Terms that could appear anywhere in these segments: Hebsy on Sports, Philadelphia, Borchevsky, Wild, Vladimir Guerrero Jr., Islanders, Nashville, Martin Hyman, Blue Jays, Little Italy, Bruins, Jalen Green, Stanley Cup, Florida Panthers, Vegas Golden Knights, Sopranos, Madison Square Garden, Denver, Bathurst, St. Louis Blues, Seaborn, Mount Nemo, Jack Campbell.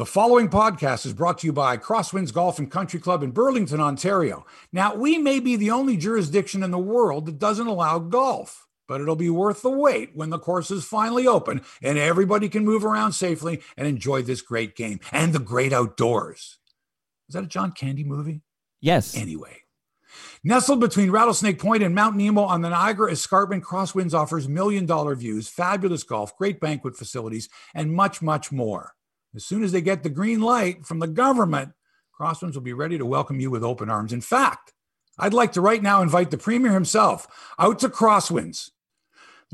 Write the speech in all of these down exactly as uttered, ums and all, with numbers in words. The following podcast is brought to you by Crosswinds Golf and Country Club in Burlington, Ontario. Now, we may be the only jurisdiction in the world that doesn't allow golf, but it'll be worth the wait when the course is finally open and everybody can move around safely and enjoy this great game and the great outdoors. Is that a John Candy movie? Yes. Anyway. Nestled between Rattlesnake Point and Mount Nemo on the Niagara Escarpment, Crosswinds offers million-dollar views, fabulous golf, great banquet facilities, and much, much more. As soon as they get the green light from the government, Crosswinds will be ready to welcome you with open arms. In fact, I'd like to right now invite the Premier himself out to Crosswinds. There's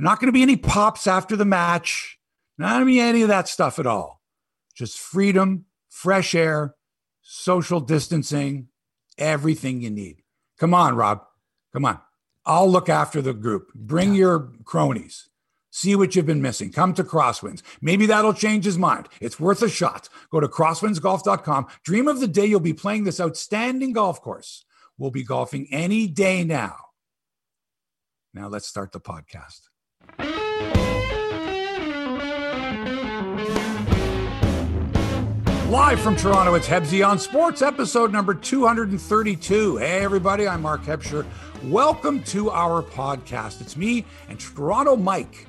not going to be any pops after the match. Not going to be any of that stuff at all. Just freedom, fresh air, social distancing, everything you need. Come on, Rob. Come on. I'll look after the group. Bring yeah. your cronies. See what you've been missing. Come to Crosswinds. Maybe that'll change his mind. It's worth a shot. Go to crosswinds golf dot com. Dream of the day you'll be playing this outstanding golf course. We'll be golfing any day now. Now let's start the podcast. Live from Toronto, it's Hebsy on Sports, episode number two thirty-two. Hey, everybody, I'm Mark Hebscher. Welcome to our podcast. It's me and Toronto Mike.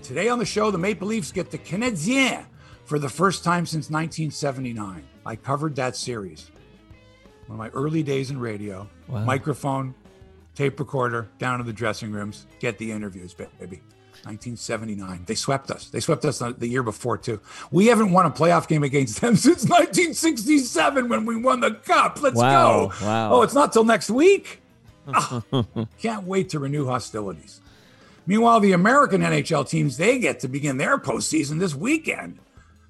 Today on the show, the Maple Leafs get the Canadiens for the first time since nineteen seventy-nine. I covered that series. One of my early days in radio. Wow. Microphone, tape recorder, down to the dressing rooms. Get the interviews, baby. nineteen seventy-nine. They swept us. They swept us the year before, too. We haven't won a playoff game against them since nineteen sixty-seven when we won the Cup. Let's wow. go. Wow. Oh, it's not till next week. Oh, can't wait to renew hostilities. Meanwhile, the American N H L teams, they get to begin their postseason this weekend.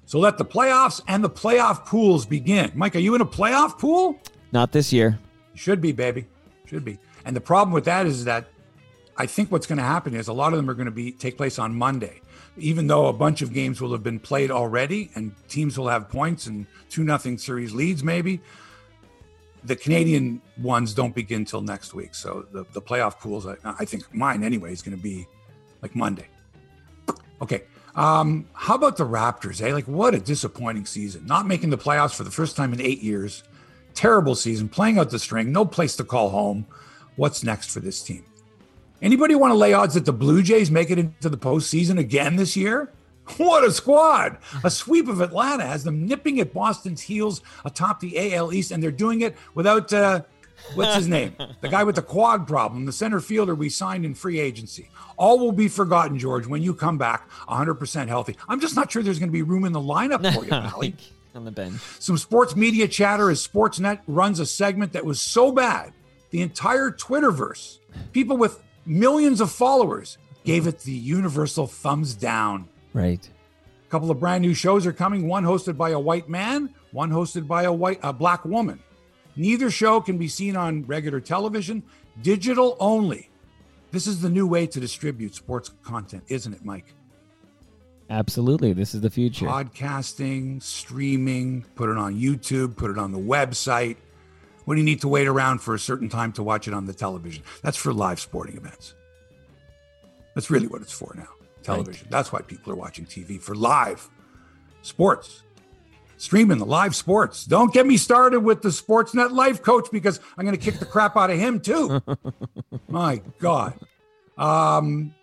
So let the playoffs and the playoff pools begin. Mike, are you in a playoff pool? Not this year. Should be, baby. Should be. And the problem with that is that I think what's going to happen is a lot of them are going to be take place on Monday, even though a bunch of games will have been played already and teams will have points and two nothing series leads maybe. The Canadian ones don't begin till next week. So the, the playoff pools, I, I think mine anyway, is going to be like Monday. Okay. Um, how about the Raptors? Eh? Like what a disappointing season. Not making the playoffs for the first time in eight years. Terrible season. Playing out the string. No place to call home. What's next for this team? Anybody want to lay odds that the Blue Jays make it into the postseason again this year? What a squad. A sweep of Atlanta has them nipping at Boston's heels atop the A L East, and they're doing it without, uh, what's his name? The guy with the quad problem, the center fielder we signed in free agency. All will be forgotten, George, when you come back one hundred percent healthy. I'm just not sure there's going to be room in the lineup for you, Pally. On the bench. Some sports media chatter as Sportsnet runs a segment that was so bad, the entire Twitterverse, people with millions of followers, gave it the universal thumbs down. Right. A couple of brand new shows are coming, one hosted by a white man, one hosted by a white, a black woman. Neither show can be seen on regular television, digital only. This is the new way to distribute sports content, isn't it, Mike? Absolutely. This is the future. Podcasting, streaming, put it on YouTube, put it on the website. What do you need to wait around for a certain time to watch it on the television? That's for live sporting events. That's really what it's for now. Television. Right. That's why people are watching T V for live sports, streaming the live sports. Don't get me started with the Sportsnet Life Coach because I'm going to kick the crap out of him too. My God. Um,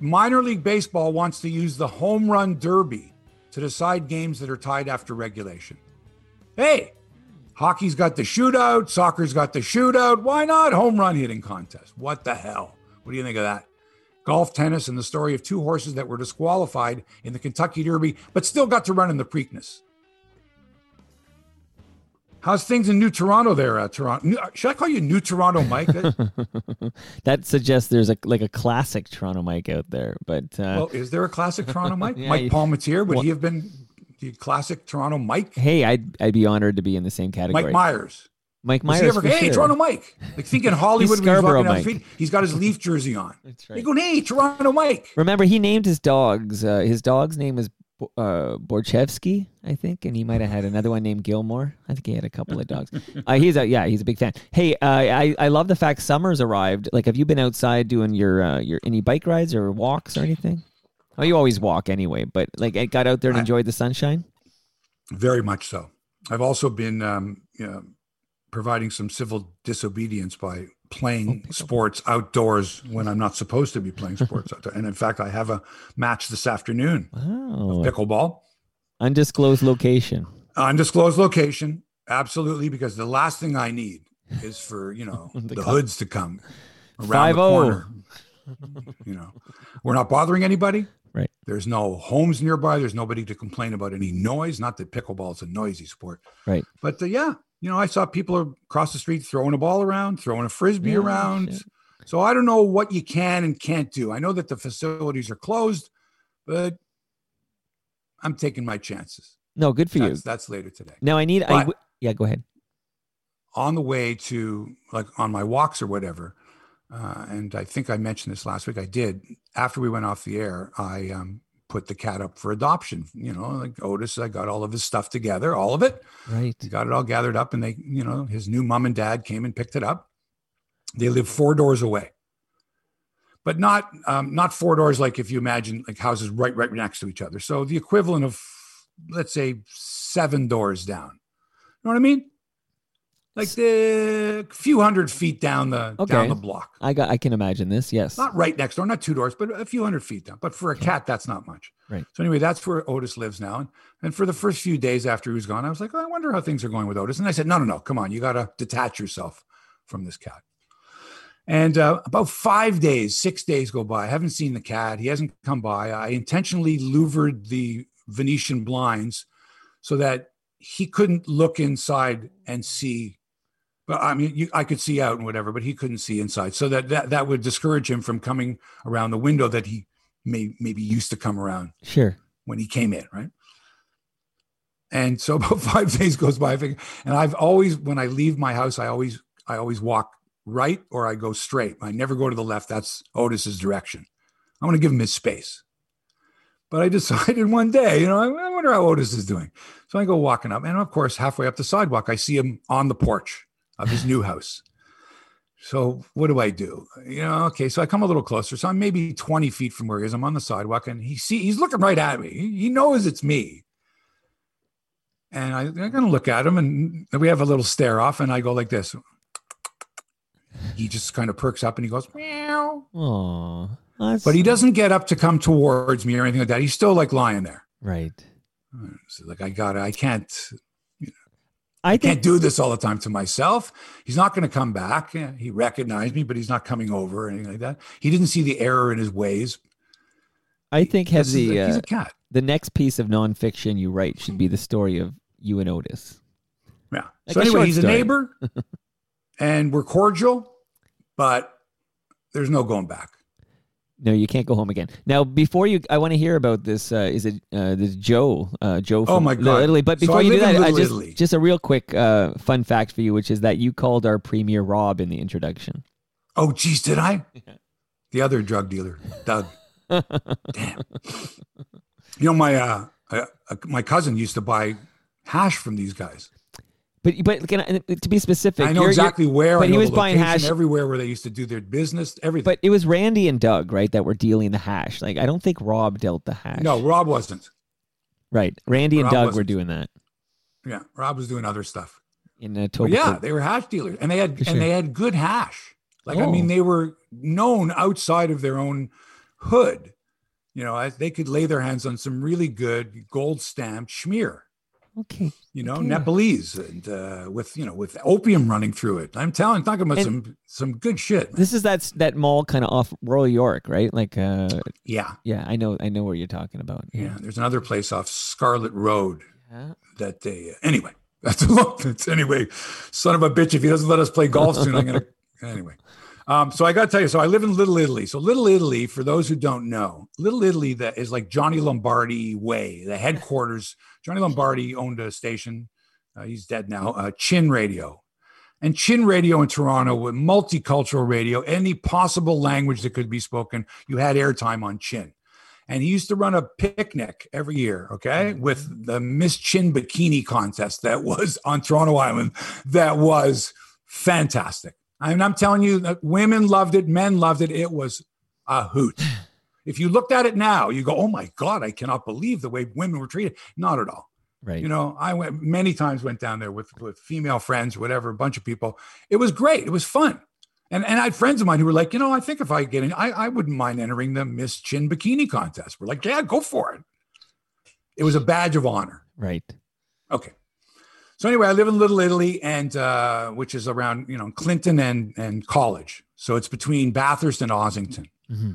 minor league baseball wants to use the home run derby to decide games that are tied after regulation. Hey, hockey's got the shootout. Soccer's got the shootout. Why not home run hitting contest? What the hell? What do you think of that? Golf, tennis, and the story of two horses that were disqualified in the Kentucky Derby, but still got to run in the Preakness. How's things in New Toronto there? Uh, Toronto, New, should I call you New Toronto Mike? That, that suggests there's a, like a classic Toronto Mike out there. But uh... well, is there a classic Toronto Mike? yeah, Mike you... Palmatier, would well, he have been the classic Toronto Mike? Hey, I'd I'd be honored to be in the same category. Mike Myers. Mike Myers. Ever, hey, sure. Toronto Mike. Like thinking Hollywood when he's walking down the street, he's got his Leaf jersey on. That's right. They go, hey, Toronto Mike. Remember, he named his dogs. Uh, his dog's name was uh, Borchevsky, I think, and he might have had another one named Gilmore. I think he had a couple of dogs. Uh, he's a yeah, he's a big fan. Hey, uh, I I love the fact summer's arrived. Like, have you been outside doing your uh, your any bike rides or walks or anything? Oh, you always walk anyway, but like I got out there and I, enjoyed the sunshine? Very much so. I've also been um, you know, providing some civil disobedience by playing oh, sports outdoors when I'm not supposed to be playing sports outdoors. And in fact, I have a match this afternoon wow. of pickleball. Undisclosed location. Undisclosed location. Absolutely. Because the last thing I need is for, you know, the, the hoods to come around five oh the corner. You know, we're not bothering anybody. Right. There's no homes nearby. There's nobody to complain about any noise. Not that pickleball is a noisy sport. Right. But uh, yeah, you know, I saw people across the street throwing a ball around, throwing a Frisbee yeah, around. Shit. So I don't know what you can and can't do. I know that the facilities are closed, but I'm taking my chances. No, good for that's, you. That's later today. Now I need, but I w- yeah, go ahead. On the way to like on my walks or whatever, Uh, and I think I mentioned this last week. I did. After we went off the air, I um, put the cat up for adoption. You know, like Otis, I got all of his stuff together, all of it. Right. Got it all gathered up. And they, you know, his new mom and dad came and picked it up. They live four doors away. But not um, not four doors like if you imagine like houses right, right next to each other. So the equivalent of, let's say, seven doors down. You know what I mean? Like the few hundred feet down the okay. down the block. I got. I can imagine this. Yes. Not right next door, not two doors, but a few hundred feet down. But for a cat, that's not much. Right. So anyway, that's where Otis lives now. And, and for the first few days after he was gone, I was like, oh, I wonder how things are going with Otis. And I said, no, no, no, come on, you got to detach yourself from this cat. And uh, about five days, six days go by. I haven't seen the cat. He hasn't come by. I intentionally louvered the Venetian blinds so that he couldn't look inside and see. But I mean, you, I could see out and whatever, but he couldn't see inside. So that, that, that would discourage him from coming around the window that he may maybe used to come around sure. when he came in, right? And so about five days goes by. I figure, and I've always, when I leave my house, I always I always walk right or I go straight. I never go to the left. That's Otis's direction. I want to give him his space. But I decided one day, you know, I wonder how Otis is doing. So I go walking up. And of course, halfway up the sidewalk, I see him on the porch of his new house. So what do I do? You know, okay. So I come a little closer. So I'm maybe twenty feet from where he is. I'm on the sidewalk and he see he's looking right at me. He knows it's me. And I, I'm going to look at him and we have a little stare off and I go like this. He just kind of perks up and he goes, meow. Aww, that's... But he doesn't get up to come towards me or anything like that. He's still like lying there. Right. So like, I got it. I can't. I, I can't do this all the time to myself. He's not going to come back. He recognized me, but he's not coming over or anything like that. He didn't see the error in his ways. I think has the, uh, he's a cat. The next piece of nonfiction you write should be the story of you and Otis. Yeah. Like so anyway, he's story. a neighbor and we're cordial, but there's no going back. No, you can't go home again. Now, before you, I want to hear about this. Uh, is it uh, this Joe? Uh, Joe from oh my God. Little Italy. But before so you do that, I just Italy. just a real quick uh, fun fact for you, which is that you called our premier Rob in the introduction. Oh, geez, did I? Yeah. The other drug dealer, Doug. Damn. You know, my uh, uh, my cousin used to buy hash from these guys. But but can I, to be specific, I know you're, exactly you're, where. But I know he was buying hash everywhere where they used to do their business. Everything. But it was Randy and Doug, right, that were dealing the hash. Like I don't think Rob dealt the hash. No, Rob wasn't. Right, Randy Rob and Doug wasn't. were doing that. Yeah, Rob was doing other stuff. In a total. Yeah, they were hash dealers, and they had sure. and they had good hash. Like oh. I mean, they were known outside of their own hood. You know, they could lay their hands on some really good gold stamped schmear. Okay. You know, okay. Nepalese and uh, with, you know, with opium running through it. I'm telling, talking about and some some good shit. Man. This is that that mall kind of off Royal York, right? Like, uh, yeah. Yeah, I know. I know what you're talking about. Yeah. yeah there's another place off Scarlet Road yeah. that they, uh, anyway, that's a lot. That's anyway, son of a bitch. If he doesn't let us play golf soon, I'm going to, anyway. Um, so I got to tell you, so I live in Little Italy. So Little Italy, for those who don't know, Little Italy that is like Johnny Lombardi way, the headquarters. Johnny Lombardi owned a station. Uh, he's dead now. Uh, Chin Radio. And Chin Radio in Toronto with multicultural radio, any possible language that could be spoken, you had airtime on Chin. And he used to run a picnic every year, okay, with the Miss Chin Bikini contest that was on Toronto Island. That was fantastic. I mean, I'm telling you that women loved it. Men loved it. It was a hoot. If you looked at it now, you go, oh my God, I cannot believe the way women were treated. Not at all. Right. You know, I went many times, went down there with, with female friends, whatever, a bunch of people. It was great. It was fun. And and I had friends of mine who were like, you know, I think if I get in, I, I wouldn't mind entering the Miss Chin Bikini contest. We're like, yeah, go for it. It was a badge of honor. Right. Okay. So anyway, I live in Little Italy, and uh, which is around, you know, Clinton and, and College. So it's between Bathurst and Ossington. Mm-hmm.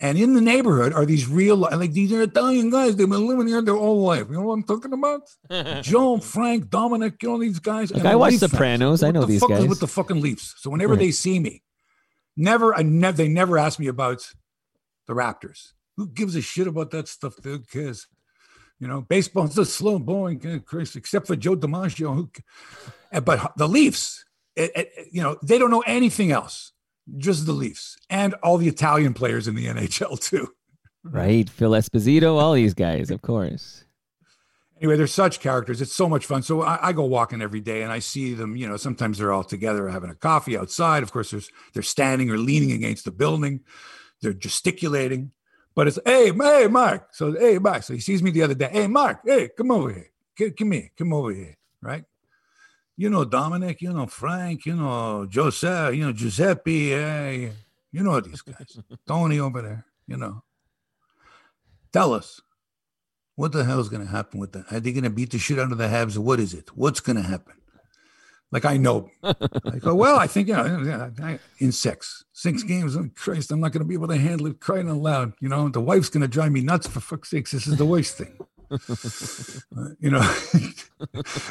And in the neighborhood are these real, like these are Italian guys. They've been living here their whole life. You know what I'm talking about? Joe, Frank, Dominic, you know, these guys. Like, I watch Sopranos. I know the these fuck guys. Is with the fucking Leafs. So whenever right. they see me, never, I never, they never ask me about the Raptors. Who gives a shit about that stuff? Who cares? You know, baseball's just slow blowing, Chris, except for Joe DiMaggio. Who, but the Leafs, it, it, you know, they don't know anything else. Just the Leafs and all the Italian players in the N H L too. Right. Phil Esposito, all these guys, of course. Anyway, they're such characters. It's so much fun. So I, I go walking every day and I see them, you know, sometimes they're all together having a coffee outside. Of course, there's, they're standing or leaning against the building. They're gesticulating, but it's, hey, hey, Mark. So, hey, Mark. So he sees me the other day. Hey, Mark, hey, come over here. Come, come here. Come over here. Right. You know, Dominic, you know, Frank, you know, Joseph, you know, Giuseppe, eh? You know these guys. Tony over there, you know. Tell us, what the hell is going to happen with that? Are they going to beat the shit out of the Habs? What is it? What's going to happen? Like, I know. I go, well, I think, you know, in six. Six games, oh, Christ, I'm not going to be able to handle it crying out loud. You know, the wife's going to drive me nuts, for fuck's sakes. This is the worst thing. You know,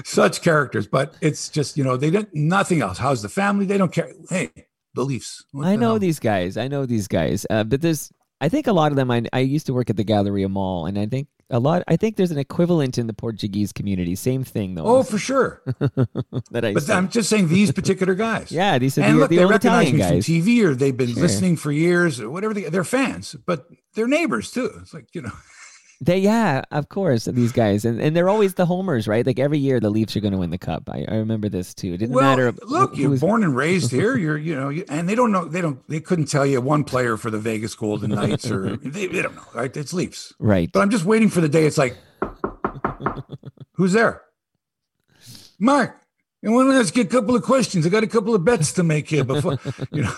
such characters, but it's just, you know, they didn't, nothing else. How's the family? They don't care. Hey, the Leafs. I know hell? these guys. I know these guys. Uh, but there's, I think a lot of them, I, I used to work at the Galleria Mall, and I think a lot, I think there's an equivalent in the Portuguese community. Same thing though. Oh, for sure. that I but said. I'm just saying these particular guys. Yeah. These are and the, look, the they old recognize Italian guys. Me from T V, or they've been sure. listening for years or whatever. They, they're fans, but they're neighbors too. It's like, you know. They, yeah, of course, these guys. And and they're always the homers, right? Like every year the Leafs are going to win the cup. I, I remember this too. It didn't well, matter. If, look, you're was... born and raised here. You're, you know, you, and they don't know. They don't, they couldn't tell you one player for the Vegas Golden Knights or they, they don't know, right? It's Leafs. Right. But I'm just waiting for the day. It's like, who's there? Mark. And I want to ask you a couple of questions. I got a couple of bets to make here before, you know,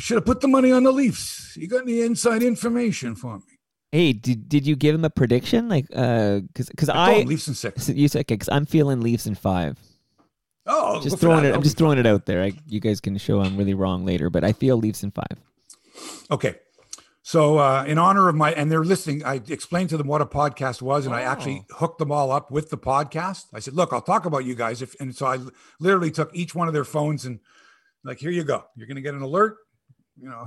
should have put the money on the Leafs. You got any inside information for me? Hey, did did you give him a prediction? Like, uh, because because I, I Leafs in six. You said okay, because I'm feeling Leafs in five. Oh, just throwing it. I'm just throwing it out there. I, you guys can show I'm really wrong later, but I feel Leafs in five. Okay, so uh, in honor of my, and they're listening. I explained to them what a podcast was, and oh. I actually hooked them all up with the podcast. I said, "Look, I'll talk about you guys." If and so, I literally took each one of their phones and like, here you go. You're gonna get an alert. You know.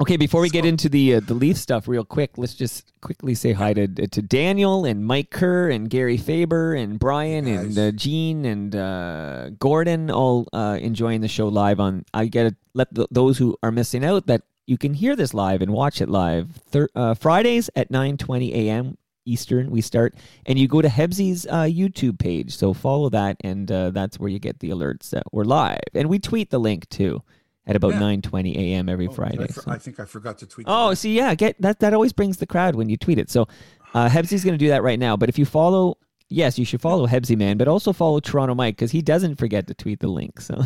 Okay, before we get into the uh, the Leaf stuff real quick, let's just quickly say hi to to Daniel and Mike Kerr and Gary Faber and Brian and uh, Gene and uh, Gordon, all uh, enjoying the show live on. I got to let th- those who are missing out that you can hear this live and watch it live. Thir- uh, Fridays at nine twenty a.m. Eastern, we start. And you go to Hebsy's uh, YouTube page, so follow that, and uh, that's where you get the alerts that we're live. And we tweet the link, too. At about yeah. nine twenty a.m. every oh, Friday. I, for, so. I think I forgot to tweet. Oh, see, so yeah, get that. That always brings the crowd when you tweet it. So uh, Hebsy's going to do that right now. But if you follow, yes, you should follow Hebsy Man, but also follow Toronto Mike because he doesn't forget to tweet the link. So,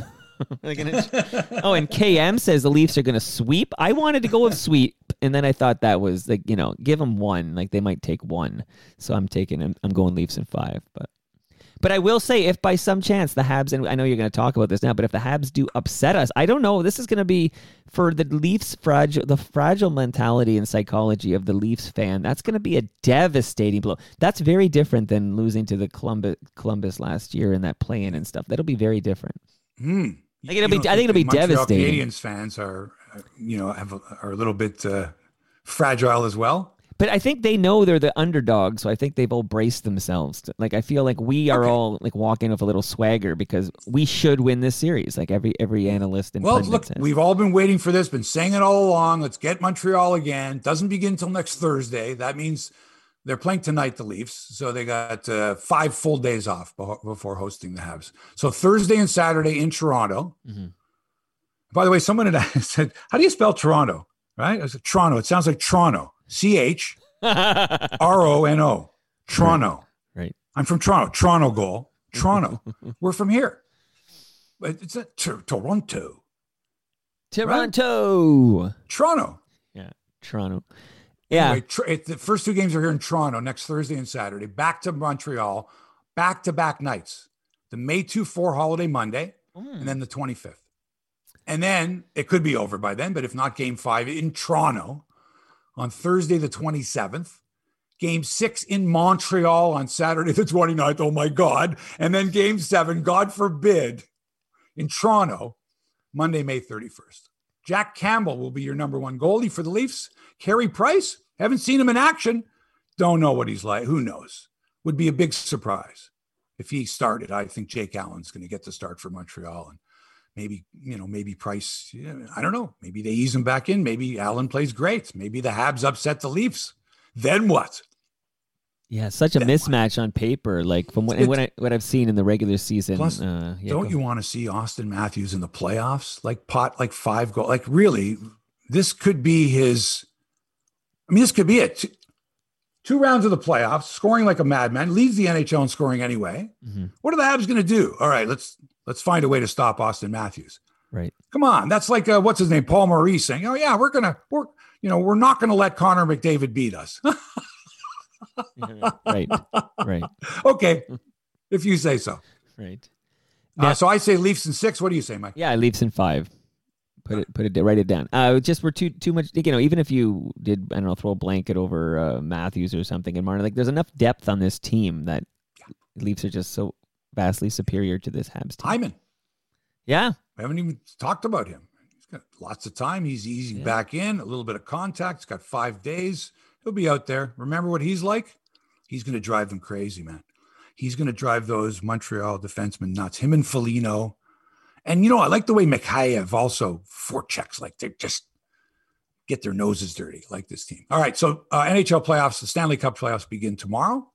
oh, and K M says the Leafs are going to sweep. I wanted to go with sweep, and then I thought that was like you know give them one, like they might take one. So I'm taking, I'm, I'm going Leafs in five, but. But I will say, if by some chance the Habs, and I know you're going to talk about this now, but if the Habs do upset us, I don't know. This is going to be for the Leafs, fragile, the fragile mentality and psychology of the Leafs fan. That's going to be a devastating blow. That's very different than losing to the Columbus, Columbus last year and that play-in and stuff. That'll be very different. Mm. Like it'll be, I think it'll be Montreal devastating. Canadiens fans are, you know, have, are a little bit uh, fragile as well. But I think they know they're the underdog, so I think they've all braced themselves. To, like I feel like we are okay. all like walking with a little swagger because we should win this series. Like every every analyst and well, look, says. We've all been waiting for this, been saying it all along. Let's get Montreal again. Doesn't begin until next Thursday. That means they're playing tonight, the Leafs, so they got uh, five full days off before hosting the Habs. So Thursday and Saturday in Toronto. Mm-hmm. By the way, someone had said, "How do you spell Toronto?" right? It was Toronto. It sounds like Toronto. C H R O N O. Toronto. Right. Right. I'm from Toronto. Toronto goal. Toronto. We're from here. But it's not t- Toronto. Toronto. Right? Toronto. Yeah. Toronto. Yeah. Anyway, tr- it, the first two games are here in Toronto next Thursday and Saturday. Back to Montreal. Back-to-back nights. The May two four holiday Monday mm. and then the twenty-fifth. And then it could be over by then, but if not, game five in Toronto on Thursday, the twenty-seventh, game six in Montreal on Saturday, the twenty-ninth. Oh my God. And then game seven, God forbid, in Toronto, Monday, May thirty-first. Jack Campbell will be your number one goalie for the Leafs. Carey Price, haven't seen him in action. Don't know what he's like. Who knows? Would be a big surprise if he started. I think Jake Allen's going to get the start for Montreal and Maybe, you know, maybe Price, I don't know. Maybe they ease him back in. Maybe Allen plays great. Maybe the Habs upset the Leafs. Then what? Yeah, such a then mismatch what? on paper. Like from what, what, I, what I've seen in the regular season. Plus, uh, yeah, don't you want to see Austin Matthews in the playoffs? Like pot, like five goals. Like really, this could be his, I mean, this could be it. Two, two rounds of the playoffs, scoring like a madman, leads the N H L in scoring anyway. Mm-hmm. What are the Habs going to do? All right, let's... Let's find a way to stop Austin Matthews. Right. Come on. That's like, uh, what's his name? Paul Maurice saying, oh yeah, we're going to, we're, you know, we're not going to let Connor McDavid beat us. Right. Right. Okay. If you say so. Right. Now, uh, so I say Leafs in six. What do you say, Mike? Yeah. Leafs in five. Put it, put it, write it down. Uh, just we're too, too much, you know, even if you did, I don't know, throw a blanket over uh, Matthews or something and Martin, like there's enough depth on this team that yeah. Leafs are just so vastly superior to this Habs team. Hyman. Yeah. We haven't even talked about him. He's got lots of time. He's easing yeah. back in, a little bit of contact. He's got five days. He'll be out there. Remember what he's like? He's going to drive them crazy, man. He's going to drive those Montreal defensemen nuts. Him and Foligno. And, you know, I like the way Mikheyev also forechecks. Like, they just get their noses dirty like this team. All right, so uh, N H L playoffs, the Stanley Cup playoffs begin tomorrow.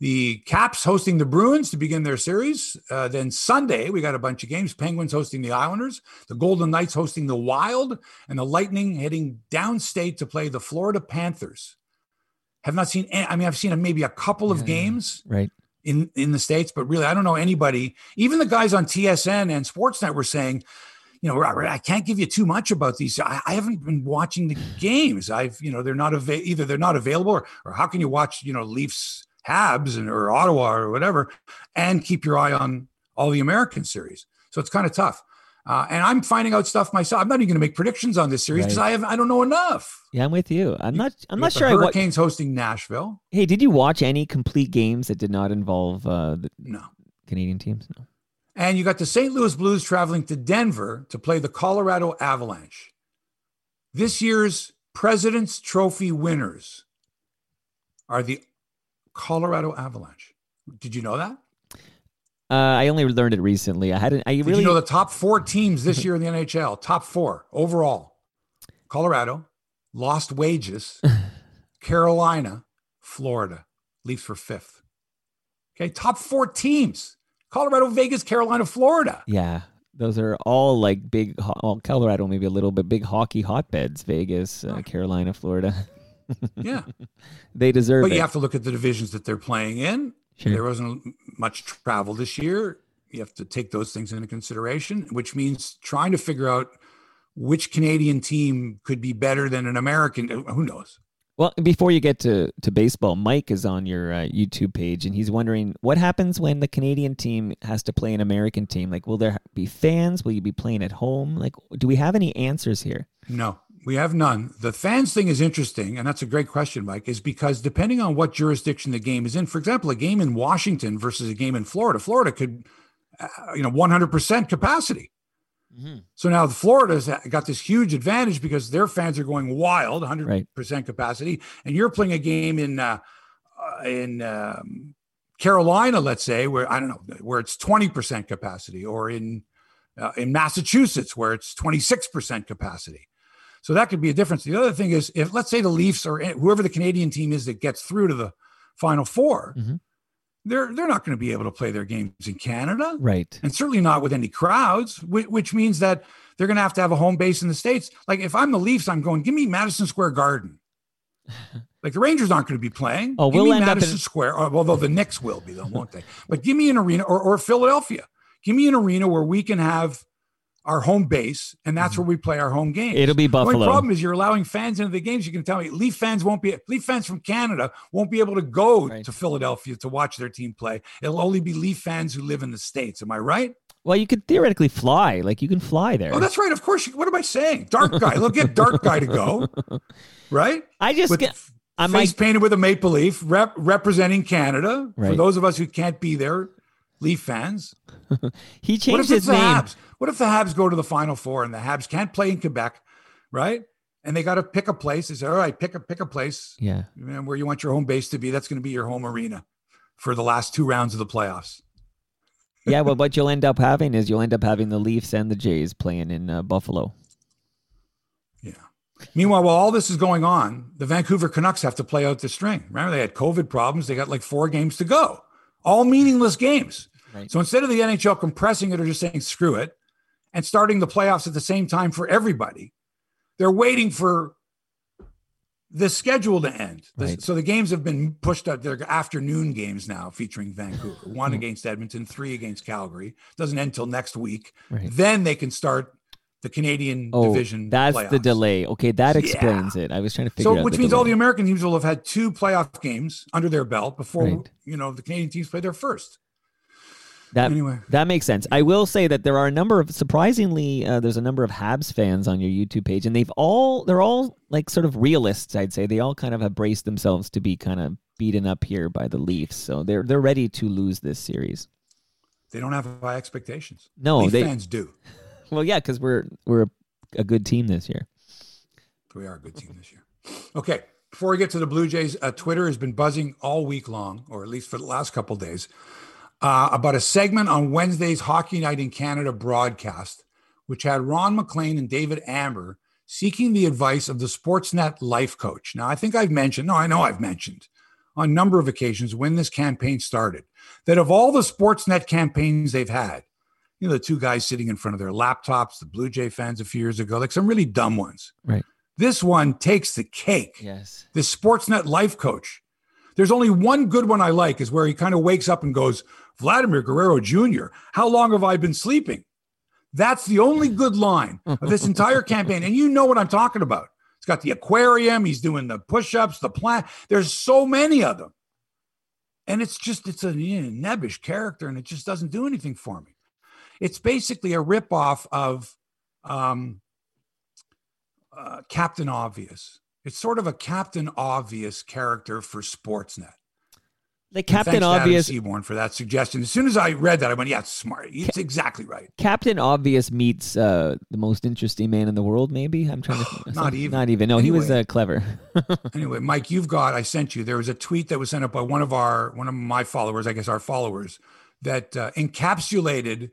The Caps hosting the Bruins to begin their series. Uh, then Sunday, we got a bunch of games. Penguins hosting the Islanders. The Golden Knights hosting the Wild. And the Lightning heading downstate to play the Florida Panthers. Have not seen any, I mean, I've seen maybe a couple of yeah, games right. in, in the States, but really, I don't know anybody. Even the guys on T S N and Sportsnet were saying, you know, I can't give you too much about these. I, I haven't been watching the games. I've, you know, they're not, av- either they're not available or, or how can you watch, you know, Leafs Habs and or Ottawa or whatever, and keep your eye on all the American series. So it's kind of tough. Uh, and I'm finding out stuff myself. I'm not even going to make predictions on this series because right. I have I don't know enough. Yeah, I'm with you. I'm not. I'm not sure. The Hurricanes I wa- hosting Nashville. Hey, did you watch any complete games that did not involve uh, the no. Canadian teams? No. And you got the Saint Louis Blues traveling to Denver to play the Colorado Avalanche. This year's President's Trophy winners are the Colorado Avalanche. Did you know that? Uh, I only learned it recently. I hadn't. I Did really you know the top four teams this year in the N H L. Top four overall. Colorado, lost wages. Carolina, Florida. Leafs for fifth. Okay, top four teams: Colorado, Vegas, Carolina, Florida. Yeah, those are all like big. Well, Colorado maybe a little bit big hockey hotbeds. Vegas, uh, Carolina, Florida. Yeah, they deserve it. But you it. have to look at the divisions that they're playing in. Sure. There wasn't much travel this year. You have to take those things into consideration, which means trying to figure out which Canadian team could be better than an American. Who knows? Well, before you get to, to baseball, Mike is on your uh, YouTube page, and he's wondering what happens when the Canadian team has to play an American team. Like, will there be fans? Will you be playing at home? Like, do we have any answers here? No. We have none. The fans thing is interesting, and that's a great question, Mike, is because depending on what jurisdiction the game is in, for example, a game in Washington versus a game in Florida, Florida could, uh, you know, one hundred percent capacity. Mm-hmm. So now Florida's got this huge advantage because their fans are going wild, one hundred percent right. capacity, and you're playing a game in uh, in um, Carolina, let's say, where, I don't know, where it's twenty percent capacity, or in uh, in Massachusetts where it's twenty-six percent capacity. So that could be a difference. The other thing is, if let's say the Leafs or whoever the Canadian team is that gets through to the Final Four, mm-hmm. they're they're not going to be able to play their games in Canada. Right. And certainly not with any crowds, which, which means that they're going to have to have a home base in the States. Like if I'm the Leafs, I'm going, give me Madison Square Garden. Like the Rangers aren't going to be playing. Oh, give we'll me end Madison up in- Square, although the Knicks will be, though, won't they? But give me an arena, or, or Philadelphia. Give me an arena where we can have our home base, and that's where we play our home games. It'll be Buffalo. The only problem is you're allowing fans into the games. You can tell me Leaf fans won't be Leaf fans from Canada won't be able to go right. to Philadelphia to watch their team play. It'll only be Leaf fans who live in the States. Am I right? Well, you could theoretically fly. Like you can fly there. Oh, that's right. Of course. You, what am I saying? Dark guy. Look at dark guy to go. Right. I just with get I face might... painted with a maple leaf rep, representing Canada. Right. For those of us who can't be there. Leaf fans. He changed his name. Habs? What if the Habs go to the Final Four and the Habs can't play in Quebec, right? And they got to pick a place. They say, all right, pick a pick a place. Yeah, where you want your home base to be. That's going to be your home arena for the last two rounds of the playoffs. Yeah, well, what you'll end up having is you'll end up having the Leafs and the Jays playing in uh, Buffalo. Yeah. Meanwhile, while all this is going on, the Vancouver Canucks have to play out the string. Remember, they had COVID problems. They got like four games to go. All meaningless games. Right. So instead of the N H L compressing it or just saying, screw it, and starting the playoffs at the same time for everybody, they're waiting for the schedule to end. Right. So the games have been pushed out. They're afternoon games now featuring Vancouver. One against Edmonton, three against Calgary. Doesn't end till next week. Right. Then they can start the Canadian oh, division that's playoffs. The delay. Okay, that explains yeah. it. I was trying to figure so, out which means delay. All the American teams will have had two playoff games under their belt before right. you know the Canadian teams play their first. That, anyway. That makes sense. I will say that there are a number of, surprisingly, uh, there's a number of Habs fans on your YouTube page, and they've all, they're all like sort of realists, I'd say. They all kind of have braced themselves to be kind of beaten up here by the Leafs. So they're they're ready to lose this series. They don't have high expectations. No, Leaf they, fans do. Well, yeah, because we're, we're a, a good team this year. We are a good team this year. Okay. Before we get to the Blue Jays, uh, Twitter has been buzzing all week long, or at least for the last couple of days, Uh, about a segment on Wednesday's Hockey Night in Canada broadcast, which had Ron McLean and David Amber seeking the advice of the Sportsnet Life Coach. Now, I think I've mentioned, no, I know I've mentioned on a number of occasions when this campaign started, that of all the Sportsnet campaigns they've had, you know, the two guys sitting in front of their laptops, the Blue Jay fans a few years ago, like some really dumb ones. Right. This one takes the cake. Yes. This Sportsnet Life Coach. There's only one good one I like is where he kind of wakes up and goes, Vladimir Guerrero Junior, how long have I been sleeping? That's the only good line of this entire campaign. And you know what I'm talking about. It's got the aquarium. He's doing the push-ups, the plant. There's so many of them. And it's just, it's a you know, nebbish character, and it just doesn't do anything for me. It's basically a ripoff of um, uh, Captain Obvious. It's sort of a Captain Obvious character for Sportsnet. The Captain Obvious. Thanks to Adam Seaborn for that suggestion. As soon as I read that, I went, yeah, it's smart. It's Ca- exactly right. Captain Obvious meets uh, the most interesting man in the world, maybe? I'm trying to. Not even. Not even. No, anyway, he was uh, clever. Anyway, Mike, you've got, I sent you, there was a tweet that was sent up by one of our, one of my followers, I guess our followers, that uh, encapsulated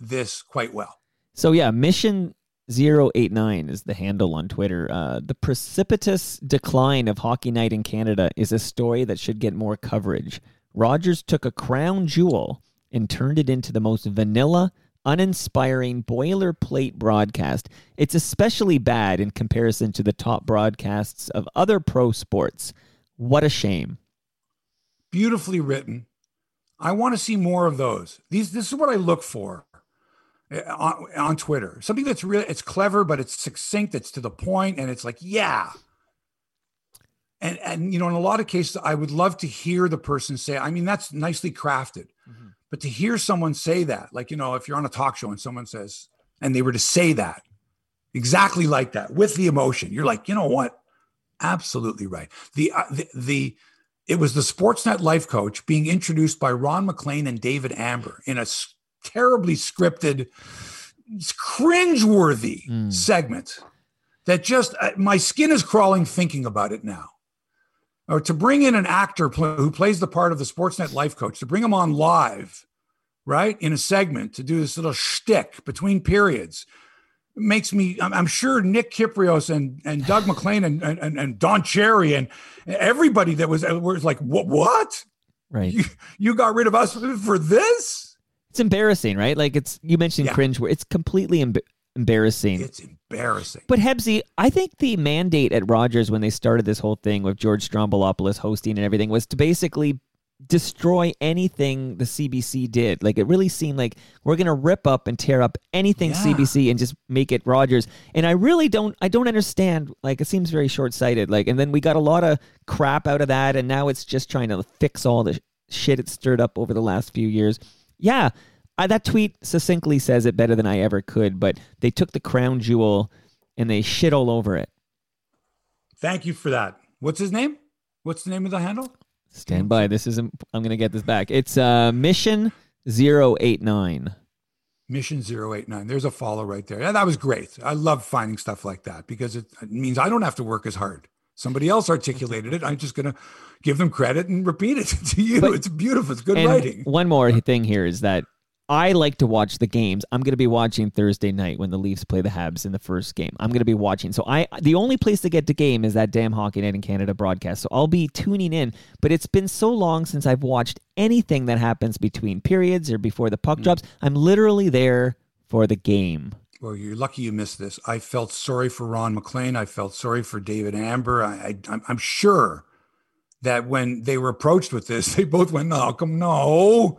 this quite well. So yeah, Mission zero eight nine is the handle on Twitter. Uh, the precipitous decline of Hockey Night in Canada is a story that should get more coverage. Rogers took a crown jewel and turned it into the most vanilla, uninspiring boilerplate broadcast. It's especially bad in comparison to the top broadcasts of other pro sports. What a shame. Beautifully written. I want to see more of those. These, this is what I look for. On, on Twitter, something that's really, it's clever, but it's succinct. It's to the point, and it's like, yeah. And, and, you know, in a lot of cases, I would love to hear the person say, I mean, that's nicely crafted, mm-hmm. but to hear someone say that, like, you know, if you're on a talk show and someone says, and they were to say that exactly like that with the emotion, you're like, you know what? Absolutely right. The, uh, the, the, it was the Sportsnet Life Coach being introduced by Ron McLean and David Amber in a terribly scripted, cringeworthy mm. segment that just, uh, my skin is crawling thinking about it now. Or to bring in an actor play, who plays the part of the Sportsnet Life Coach, to bring him on live, right, in a segment to do this little shtick between periods, makes me, I'm, I'm sure Nick Kyprios and, and Doug McLean and, and, and Don Cherry and everybody that was, was like, what? What? Right. You, you got rid of us for this? It's embarrassing, right? Like it's you mentioned yeah. cringe. It's completely emb- embarrassing. It's embarrassing. But Hebsy, I think the mandate at Rogers when they started this whole thing with George Strombolopoulos hosting and everything was to basically destroy anything the C B C did. Like it really seemed like we're going to rip up and tear up anything yeah. C B C and just make it Rogers. And I really don't, I don't understand. Like it seems very short-sighted. Like, and then we got a lot of crap out of that. And now it's just trying to fix all the shit it stirred up over the last few years. Yeah. I, that tweet succinctly says it better than I ever could, but they took the crown jewel and they shit all over it. Thank you for that. What's his name? What's the name of the handle? Stand by. This is, I'm going to get this back. It's uh, Mission zero eight nine. Mission zero eight nine. There's a follow right there. Yeah, that was great. I love finding stuff like that because it means I don't have to work as hard. Somebody else articulated it. I'm just going to give them credit and repeat it to you. But, it's beautiful. It's good and writing. One more thing here is that I like to watch the games. I'm going to be watching Thursday night when the Leafs play the Habs in the first game. I'm going to be watching. So I, the only place to get to game is that damn Hockey Night in Canada broadcast. So I'll be tuning in. But it's been so long since I've watched anything that happens between periods or before the puck drops. I'm literally there for the game. Well, you're lucky you missed this. I felt sorry for Ron McLean. I felt sorry for David Amber. I, I, I'm sure that when they were approached with this, they both went, "No, come no."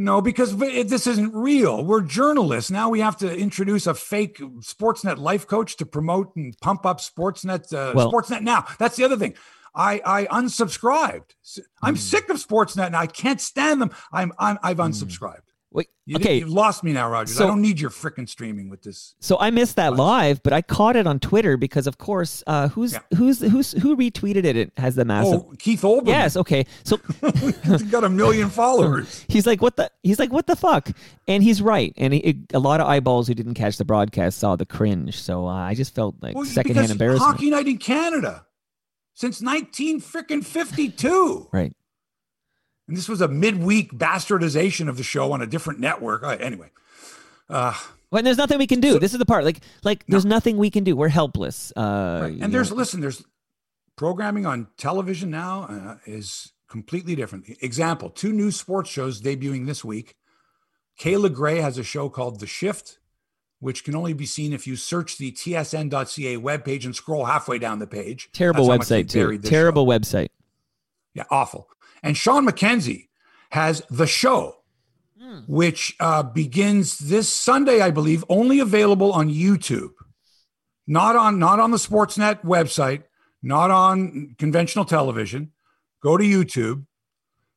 No, because this isn't real. We're journalists. Now we have to introduce a fake Sportsnet life coach to promote and pump up Sportsnet. Uh, well, Sportsnet now. That's the other thing. I, I unsubscribed. I'm mm. sick of Sportsnet now. I can't stand them. I'm, I'm I've unsubscribed. Wait, you okay, you've lost me now, Rogers. So, I don't need your frickin' streaming with this. So I missed that live, but I caught it on Twitter because, of course, uh, who's yeah. who's who's who retweeted it? It has the massive. Oh, Keith Olbermann. Yes. Okay. So he's got a million followers. He's like, what the? He's like, what the fuck? And he's right. And he, it, a lot of eyeballs who didn't catch the broadcast saw the cringe. So uh, I just felt like well, secondhand embarrassment. Hockey Night in Canada since nineteen frickin' fifty-two. Right. And this was a midweek bastardization of the show on a different network. Right, anyway. Uh, well, and there's nothing we can do. So, this is the part. Like, like no. there's nothing we can do. We're helpless. Uh, right. And there's, know. listen, there's programming on television now uh, is completely different. Example, two new sports shows debuting this week. Kayla Gray has a show called The Shift, which can only be seen if you search the T S N dot C A webpage and scroll halfway down the page. Terrible That's website, too. Terrible show. website. Yeah, awful. And Sean McKenzie has The Show, mm. which uh, begins this Sunday, I believe, only available on YouTube, not on not on the Sportsnet website, not on conventional television. Go to YouTube.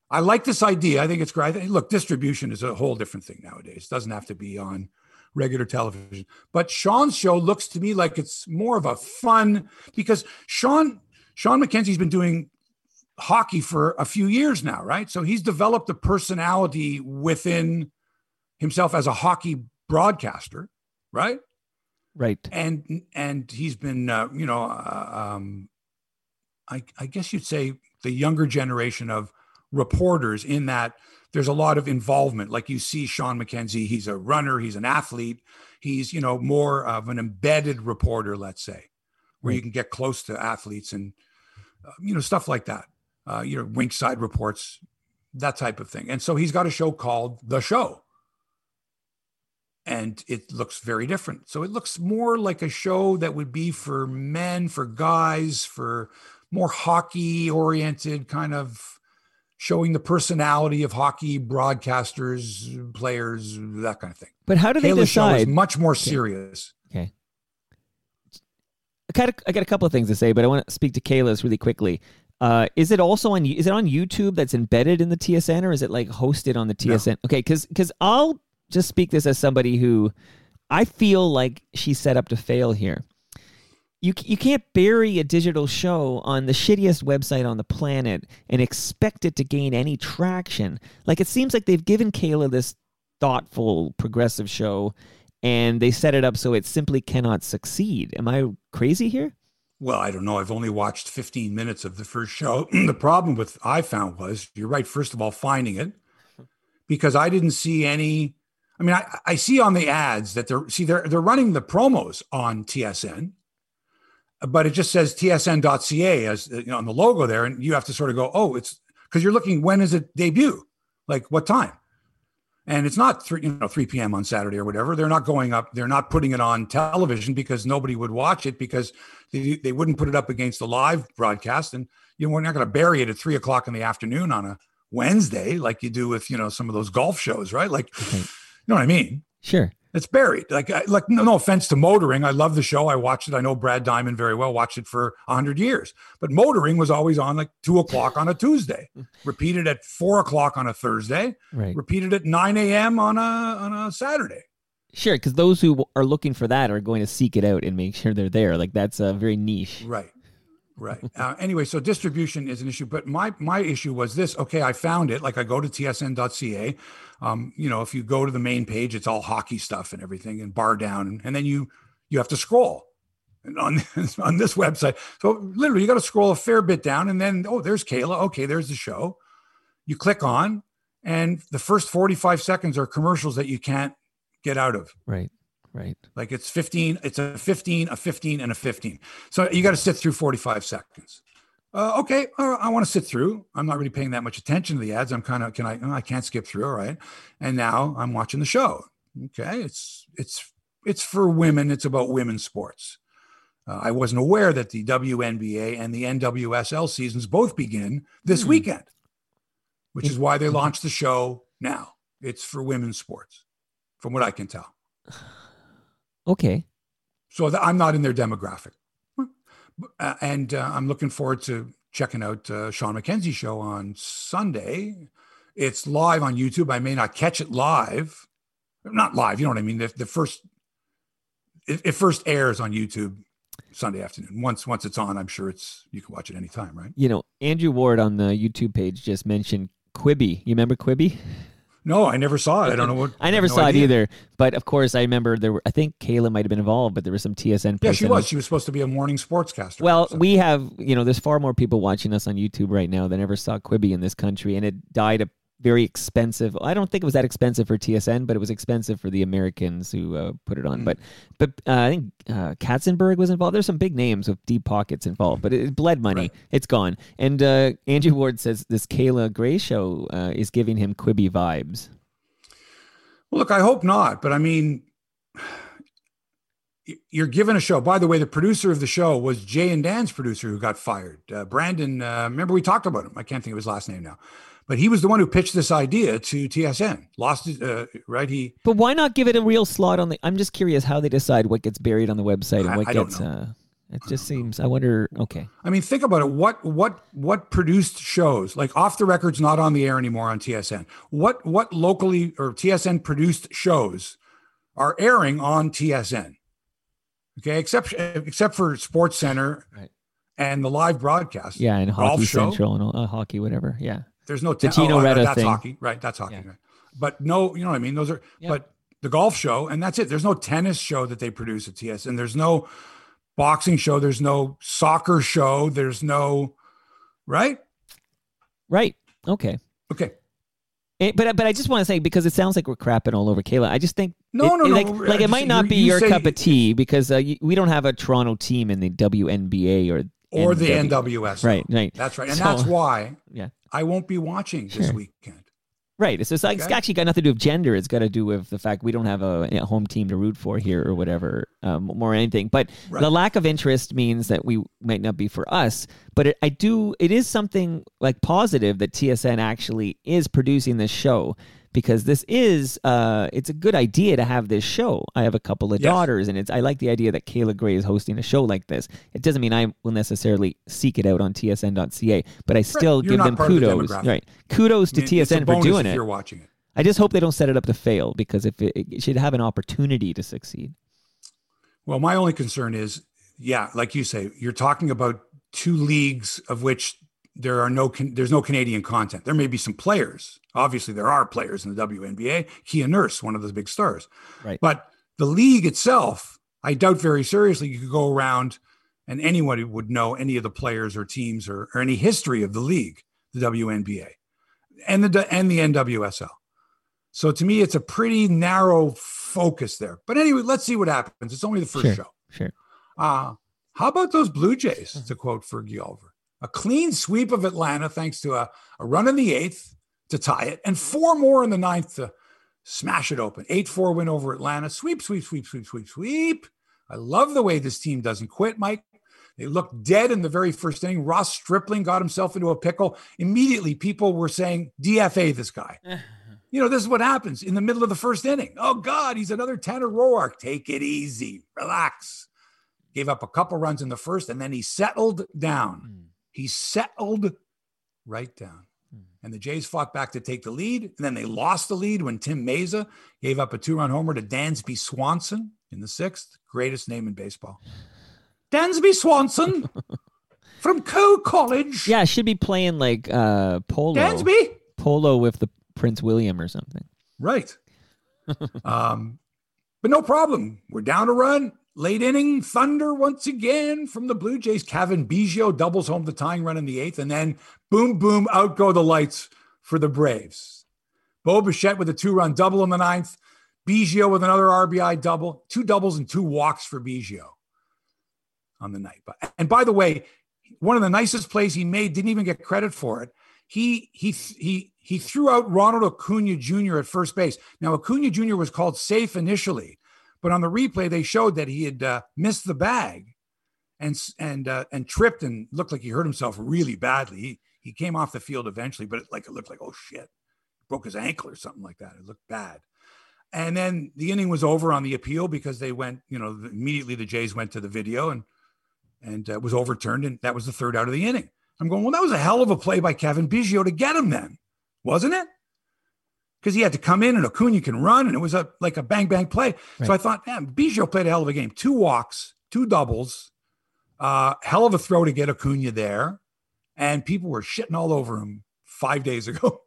I like this idea. I think it's great. Look, distribution is a whole different thing nowadays. It doesn't have to be on regular television. But Sean's show looks to me like it's more of a fun because Sean Sean McKenzie's been doing hockey for a few years now, right? So he's developed a personality within himself as a hockey broadcaster, right? Right. And and he's been, uh, you know, uh, um, I, I guess you'd say the younger generation of reporters in that there's a lot of involvement. Like you see Sean McKenzie, he's a runner, he's an athlete. He's, you know, more of an embedded reporter, let's say, where right. you can get close to athletes and, uh, you know, stuff like that. Uh, you know, Winkside reports, that type of thing. And so he's got a show called The Show. And it looks very different. So it looks more like a show that would be for men, for guys, for more hockey-oriented kind of showing the personality of hockey broadcasters, players, that kind of thing. But how do they Kayla's decide? Show is much more okay. serious. Okay. I got, a, I got a couple of things to say, but I want to speak to Kayla's really quickly. Uh, is it also on? Is it on YouTube that's embedded in the T S N, or is it like hosted on the T S N? No. Okay, because because I'll just speak this as somebody who I feel like she's set up to fail here. You you can't bury a digital show on the shittiest website on the planet and expect it to gain any traction. Like it seems like they've given Kayla this thoughtful, progressive show, and they set it up so it simply cannot succeed. Am I crazy here? Well, I don't know. I've only watched fifteen minutes of the first show. The problem with I found was, you're right, first of all, finding it, because I didn't see any. I mean, I, I see on the ads that they're see they're they're running the promos on T S N, but it just says T S N dot C A as you know, on the logo there, and you have to sort of go, oh, it's because you're looking, when is it debut? Like what time? And it's not three, you know, three p.m. on Saturday or whatever. They're not going up. They're not putting it on television because nobody would watch it, because they, they wouldn't put it up against the live broadcast. And you know, we're not going to bury it at three o'clock in the afternoon on a Wednesday, like you do with, you know, some of those golf shows, right? Like, okay. You know what I mean? Sure. It's buried. Like, I, like no, no offense to motoring. I love the show. I watched it. I know Brad Diamond very well, watched it for a hundred years, but motoring was always on like two o'clock on a Tuesday, repeated at four o'clock on a Thursday, right. Repeated at nine a.m. on a, on a Saturday. Sure. Cause those who are looking for that are going to seek it out and make sure they're there. Like that's a uh, very niche. Right. Right. Uh, anyway, so distribution is an issue, but my, my issue was this. Okay. I found it. Like I go to T S N dot C A. Um, you know, if you go to the main page, it's all hockey stuff and everything and bar down. And, and then you, you have to scroll and on, on this website. So literally you got to scroll a fair bit down and then, oh, there's Kayla. Okay. There's the show. You click on and the first forty-five seconds are commercials that you can't get out of. Right. Right. Like it's fifteen, it's a fifteen, a fifteen, and a fifteen. So you got to sit through forty-five seconds. Uh, okay. Uh, I want to sit through. I'm not really paying that much attention to the ads. I'm kind of, can I, oh, I can't skip through. All right. And now I'm watching the show. Okay. It's, it's, it's for women. It's about women's sports. Uh, I wasn't aware that the W N B A and the N W S L seasons both begin this mm. weekend, which is why they launched the show now. It's for women's sports from what I can tell. Okay. So th- I'm not in their demographic. Uh, and uh, I'm looking forward to checking out uh, Sean McKenzie's show on Sunday. It's live on YouTube. I may not catch it live. Not live, you know what I mean? The, the first, it, it first airs on YouTube Sunday afternoon. Once once it's on, I'm sure it's you can watch it anytime, right? You know, Andrew Ward on the YouTube page just mentioned Quibi. You remember Quibi? No, I never saw it. I don't know what. I never I no saw idea. It either. But of course, I remember there were, I think Kayla might have been involved, but there was some T S N person. Yeah, she was. She was supposed to be a morning sportscaster. Well, we have, you know, there's far more people watching us on YouTube right now than ever saw Quibi in this country. And it died a very expensive, I don't think it was that expensive for T S N, but it was expensive for the Americans who uh, put it on. Mm. But but uh, I think uh, Katzenberg was involved. There's some big names with deep pockets involved, but it, it bled money. Right. It's gone. And uh, Andrew Ward says this Kayla Gray show uh, is giving him Quibi vibes. Well, look, I hope not, but I mean, you're given a show. By the way, the producer of the show was Jay and Dan's producer who got fired. Uh, Brandon, uh, remember we talked about him. I can't think of his last name now. But he was the one who pitched this idea to T S N. Lost it, uh, right? He. But why not give it a real slot on the? I'm just curious how they decide what gets buried on the website and what I, I gets. Uh, it I just seems. Know. I wonder. Okay. I mean, think about it. What what what produced shows like Off the Record's not on the air anymore on T S N. What what locally or T S N produced shows are airing on T S N? Okay, except except for SportsCenter right. and the live broadcast. Yeah, and Hockey Central and uh, hockey whatever. Yeah. There's no, t- the Tino oh, Retta that's thing. Hockey, right? That's hockey. Yeah. Right? But no, you know what I mean? Those are, yeah. But the golf show and that's it. There's no tennis show that they produce at T S N and there's no boxing show. There's no soccer show. There's no, right? Right. Okay. Okay. It, but, but I just want to say, because it sounds like we're crapping all over Kayla. I just think no, it, no, like, no. like it just, might not you, be you your say, cup of tea because uh, you, we don't have a Toronto team in the W N B A or Or N W. The N W S L. Right, right. That's right. And so, that's why yeah. I won't be watching this sure. weekend. Right. It's, just like, okay. It's actually got nothing to do with gender. It's got to do with the fact we don't have a, a home team to root for here or whatever, um, more anything. But right. the lack of interest means that we might not be for us. But it, I do. It is something like positive that T S N actually is producing this show. Because this is, uh, it's a good idea to have this show. I have a couple of yes. daughters, and it's I like the idea that Kayla Gray is hosting a show like this. It doesn't mean I will necessarily seek it out on T S N dot C A, but I still right. give them kudos. The right, kudos to I mean, T S N for doing if you're watching it. it. I just hope they don't set it up to fail because if it, it should have an opportunity to succeed. Well, my only concern is, yeah, like you say, you're talking about two leagues of which. There are no, there's no Canadian content. There may be some players. Obviously, there are players in the W N B A. Kia Nurse, one of the big stars. Right. But the league itself, I doubt very seriously you could go around and anybody would know any of the players or teams or, or any history of the league, the W N B A and the and the N W S L. So to me, it's a pretty narrow focus there. But anyway, let's see what happens. It's only the first sure, show. Sure. Uh, how about those Blue Jays, to quote Fergie Oliver? a clean sweep of Atlanta thanks to a, a run in the eighth to tie it, and four more in the ninth to smash it open. eight four win over Atlanta. Sweep, sweep, sweep, sweep, sweep, sweep. I love the way this team doesn't quit, Mike. They looked dead in the very first inning. Ross Stripling got himself into a pickle. Immediately, people were saying, D F A this guy. You know, this is what happens in the middle of the first inning. Oh, God, he's another Tanner Roark. Take it easy. Relax. Gave up a couple runs in the first, and then he settled down. Mm. He settled right down. Mm. And the Jays fought back to take the lead, and then they lost the lead when Tim Meza gave up a two-run homer to Dansby Swanson in the sixth. Greatest name in baseball. Dansby Swanson from Coe College. Yeah, should be playing like uh, polo. Dansby? Polo with the Prince William or something. Right. um, but no problem. We're down a run. Late inning thunder once again from the Blue Jays. Kevin Biggio doubles home the tying run in the eighth, and then boom, boom, out go the lights for the Braves. Bo Bichette with a two-run double in the ninth. Biggio with another R B I double. Two doubles and two walks for Biggio on the night. And by the way, one of the nicest plays he made, didn't even get credit for it. He he he he threw out Ronald Acuna Junior at first base. Now, Acuna Junior was called safe initially, but on the replay, they showed that he had uh, missed the bag and and uh, and tripped and looked like he hurt himself really badly. He he came off the field eventually, but it, like it looked like, oh, shit, broke his ankle or something like that. It looked bad. And then the inning was over on the appeal because they went, you know, immediately the Jays went to the video and and uh, was overturned, and that was the third out of the inning. I'm going, well, that was a hell of a play by Kevin Biggio to get him then, wasn't it? Because he had to come in and Acuna can run, and it was a like a bang, bang play. Right. So I thought, man, Biggio played a hell of a game. Two walks, two doubles, uh, hell of a throw to get Acuna there. And people were shitting all over him five days ago.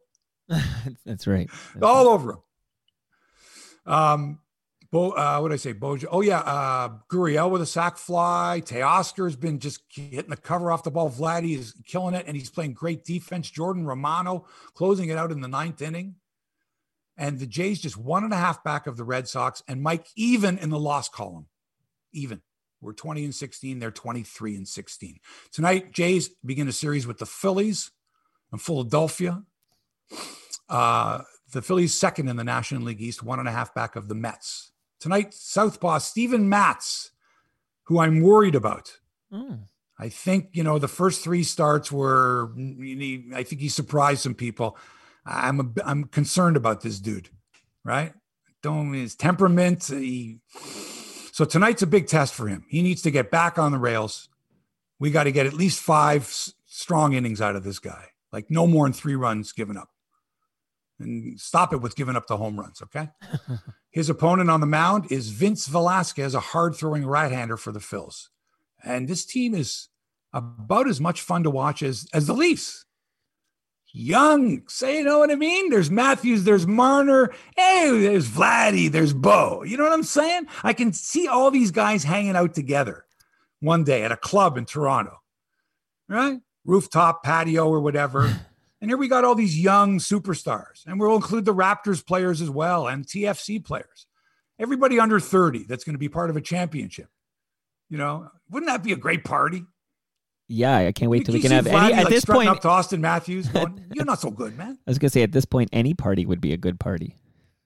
That's right. That's all right. Over him. Um, Bo, uh, what did I say? Bojo. Oh, yeah. Uh, Gurriel with a sack fly. Teoscar has been just hitting the cover off the ball. Vladdy is killing it, and he's playing great defense. Jordan Romano closing it out in the ninth inning. And the Jays just one and a half back of the Red Sox. And Mike, even in the loss column, even. We're twenty and sixteen. They're twenty-three and sixteen. Tonight, Jays begin a series with the Phillies and Philadelphia. Uh, the Phillies second in the National League East, one and a half back of the Mets. Tonight, Southpaw Steven Matz, who I'm worried about. Mm. I think, you know, the first three starts were, I think he surprised some people. I'm a, I'm concerned about this dude, right? Don't his temperament. He, so tonight's a big test for him. He needs to get back on the rails. We got to get at least five s- strong innings out of this guy. Like no more than three runs given up, and stop it with giving up the home runs. Okay. His opponent on the mound is Vince Velasquez, a hard throwing right-hander for the Phils. And this team is about as much fun to watch as, as the Leafs. Young, say, you know what I mean? There's Matthews, there's Marner, hey, there's Vladdy, there's Bo. You know what I'm saying? I can see all these guys hanging out together one day at a club in Toronto, right? Rooftop, patio, or whatever. And here we got all these young superstars, and we'll include the Raptors players as well and T F C players. Everybody under thirty that's going to be part of a championship. You know, wouldn't that be a great party? Yeah, I can't wait you till we can have Vladdy, any. At like, this point, up to Austin Matthews, going, you're not so good, man. I was gonna say, at this point, any party would be a good party.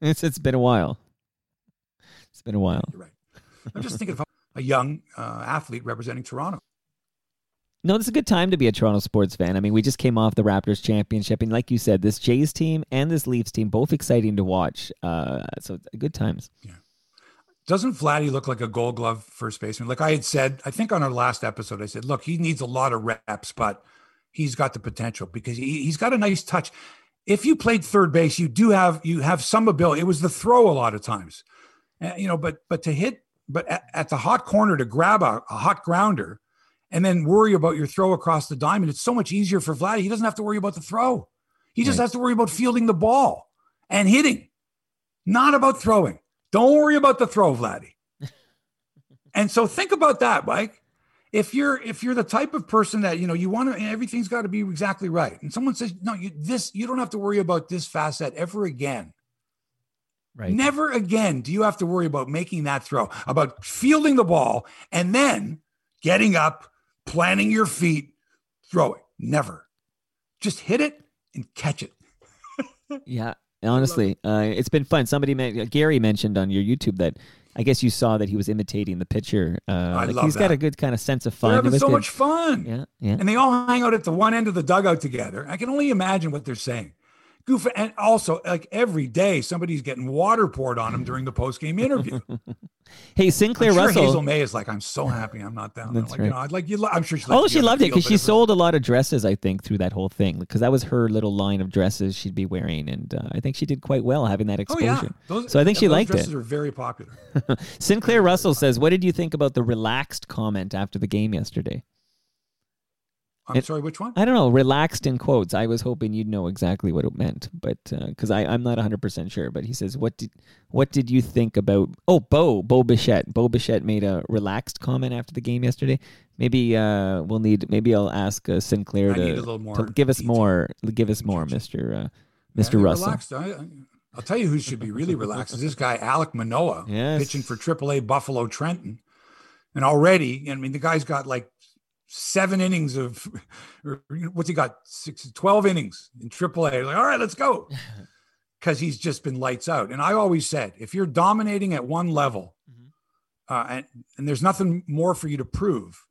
It's it's been a while. It's been a while. You're right. I'm just thinking of a young uh, athlete representing Toronto. No, this is a good time to be a Toronto sports fan. I mean, we just came off the Raptors championship, and like you said, this Jays team and this Leafs team both exciting to watch. Uh, so good times. Yeah. Doesn't Vladdy look like a Gold Glove first baseman? Like I had said, I think on our last episode, I said, look, he needs a lot of reps, but he's got the potential because he, he's got a nice touch. If you played third base, you do have you have some ability. It was the throw a lot of times, uh, you know. But but to hit, but at, at the hot corner to grab a, a hot grounder, and then worry about your throw across the diamond. It's so much easier for Vladdy. He doesn't have to worry about the throw. He just right. has to worry about fielding the ball and hitting, not about throwing. Don't worry about the throw, Vladdy. And so think about that, Mike. If you're if you're the type of person that, you know, you want to, everything's got to be exactly right. And someone says, no, you this you don't have to worry about this facet ever again. Right. Never again do you have to worry about making that throw, about fielding the ball, and then getting up, planting your feet, throw it. Never. Just hit it and catch it. Yeah, honestly, uh, it's been fun. Somebody, meant, Gary mentioned on your YouTube that I guess you saw that he was imitating the pitcher. Uh, I like love He's that. got a good kind of sense of fun. They're having so it. much fun. Yeah, yeah. And they all hang out at the one end of the dugout together. I can only imagine what they're saying. Goof, and also, like every day, somebody's getting water poured on him during the post-game interview. Hey, Sinclair I'm sure Russell. Hazel May is like, I'm so happy I'm not down there. Like, right. you know, I'd like you. Lo- I'm sure she. Oh, she loved it because she sold a lot of dresses, I think, through that whole thing, because that was her little line of dresses she'd be wearing, and uh, I think she did quite well having that exposure. Oh, yeah. those, so I think she those liked dresses it. Dresses are very popular. Sinclair Russell says, "What did you think about the relaxed comment after the game yesterday?" I'm it, sorry, which one? I don't know. Relaxed in quotes. I was hoping you'd know exactly what it meant, but because uh, I'm not one hundred percent sure. But he says, what did what did you think about... Oh, Bo, Bo Bichette. Bo Bichette made a relaxed comment after the game yesterday. Maybe uh, we'll need... Maybe I'll ask uh, Sinclair to, to give us detail. more, give us more, Mister Uh, Mister Yeah, Russell. Relaxed. I, I'll tell you who should be really relaxed is this guy, Alec Manoah, yes. pitching for triple A Buffalo Trenton. And already, I mean, the guy's got like seven innings of, or what's he got? Six, twelve innings in triple A. Like, all right, let's go. Because he's just been lights out. And I always said, if you're dominating at one level mm-hmm. uh, and, and there's nothing more for you to prove,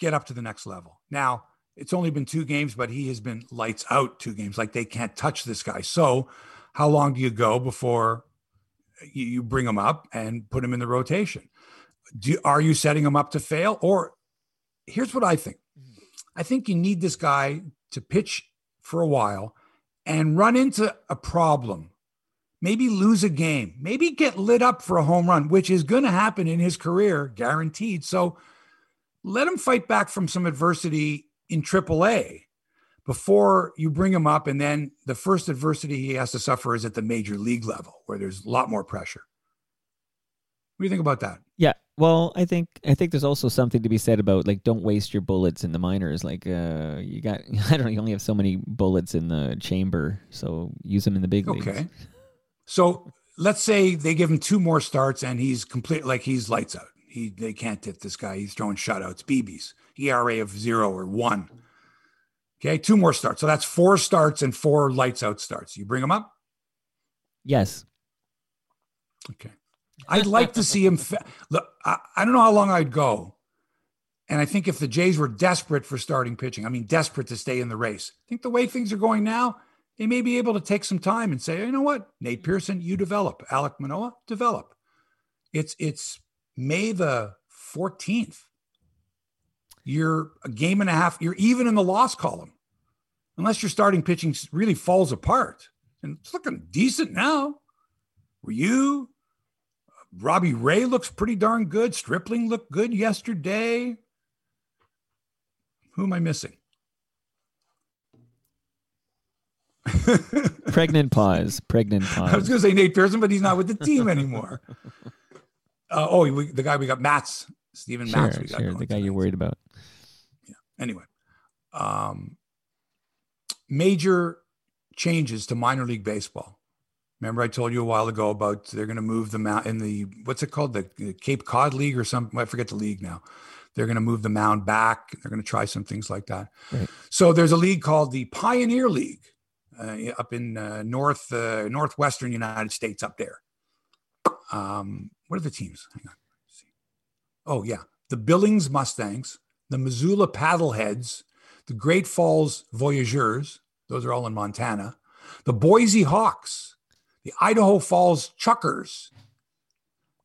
get up to the next level. Now, it's only been two games, but he has been lights out two games. Like, they can't touch this guy. So how long do you go before you, you bring him up and put him in the rotation? Do, are you setting him up to fail? Or here's what I think. I think you need this guy to pitch for a while and run into a problem, maybe lose a game, maybe get lit up for a home run, which is going to happen in his career, guaranteed. So let him fight back from some adversity in triple A before you bring him up. And then the first adversity he has to suffer is at the major league level, where there's a lot more pressure. What do you think about that? Yeah. Well, I think I think there's also something to be said about, like, don't waste your bullets in the minors. Like, uh, you got I don't know, you only have so many bullets in the chamber, so use them in the big leagues. Okay. So let's say they give him two more starts and he's complete, like he's lights out. He they can't hit this guy. He's throwing shutouts, B Bs, E R A of zero or one. Okay, two more starts. So that's four starts and four lights out starts. You bring him up? Yes. Okay. I'd like to see him. Fa- Look, I, I don't know how long I'd go. And I think if the Jays were desperate for starting pitching, I mean, desperate to stay in the race, I think the way things are going now, they may be able to take some time and say, you know what, Nate Pearson, you develop. Alec Manoah, develop. It's, it's May the fourteenth. You're a game and a half. You're even in the loss column. Unless your starting pitching really falls apart. And it's looking decent now. Were you... Robbie Ray looks pretty darn good. Stripling looked good yesterday. Who am I missing? Pregnant pause. Pregnant pause. I was going to say Nate Pearson, but he's not with the team anymore. uh, oh, we, the guy we got, Matz. Stephen sure, Matz. We got sure, the guy you're worried about. Yeah. Anyway. Um, major changes to minor league baseball. Remember, I told you a while ago about they're going to move the mound in the, what's it called? The, the Cape Cod League or something. I forget the league now. They're going to move the mound back. They're going to try some things like that. Right. So there's a league called the Pioneer League uh, up in uh, north uh, northwestern United States up there. Um, what are the teams? Hang on. Let's see. Oh, yeah. The Billings Mustangs, the Missoula Paddleheads, the Great Falls Voyageurs. Those are all in Montana. The Boise Hawks. The Idaho Falls Chuckers,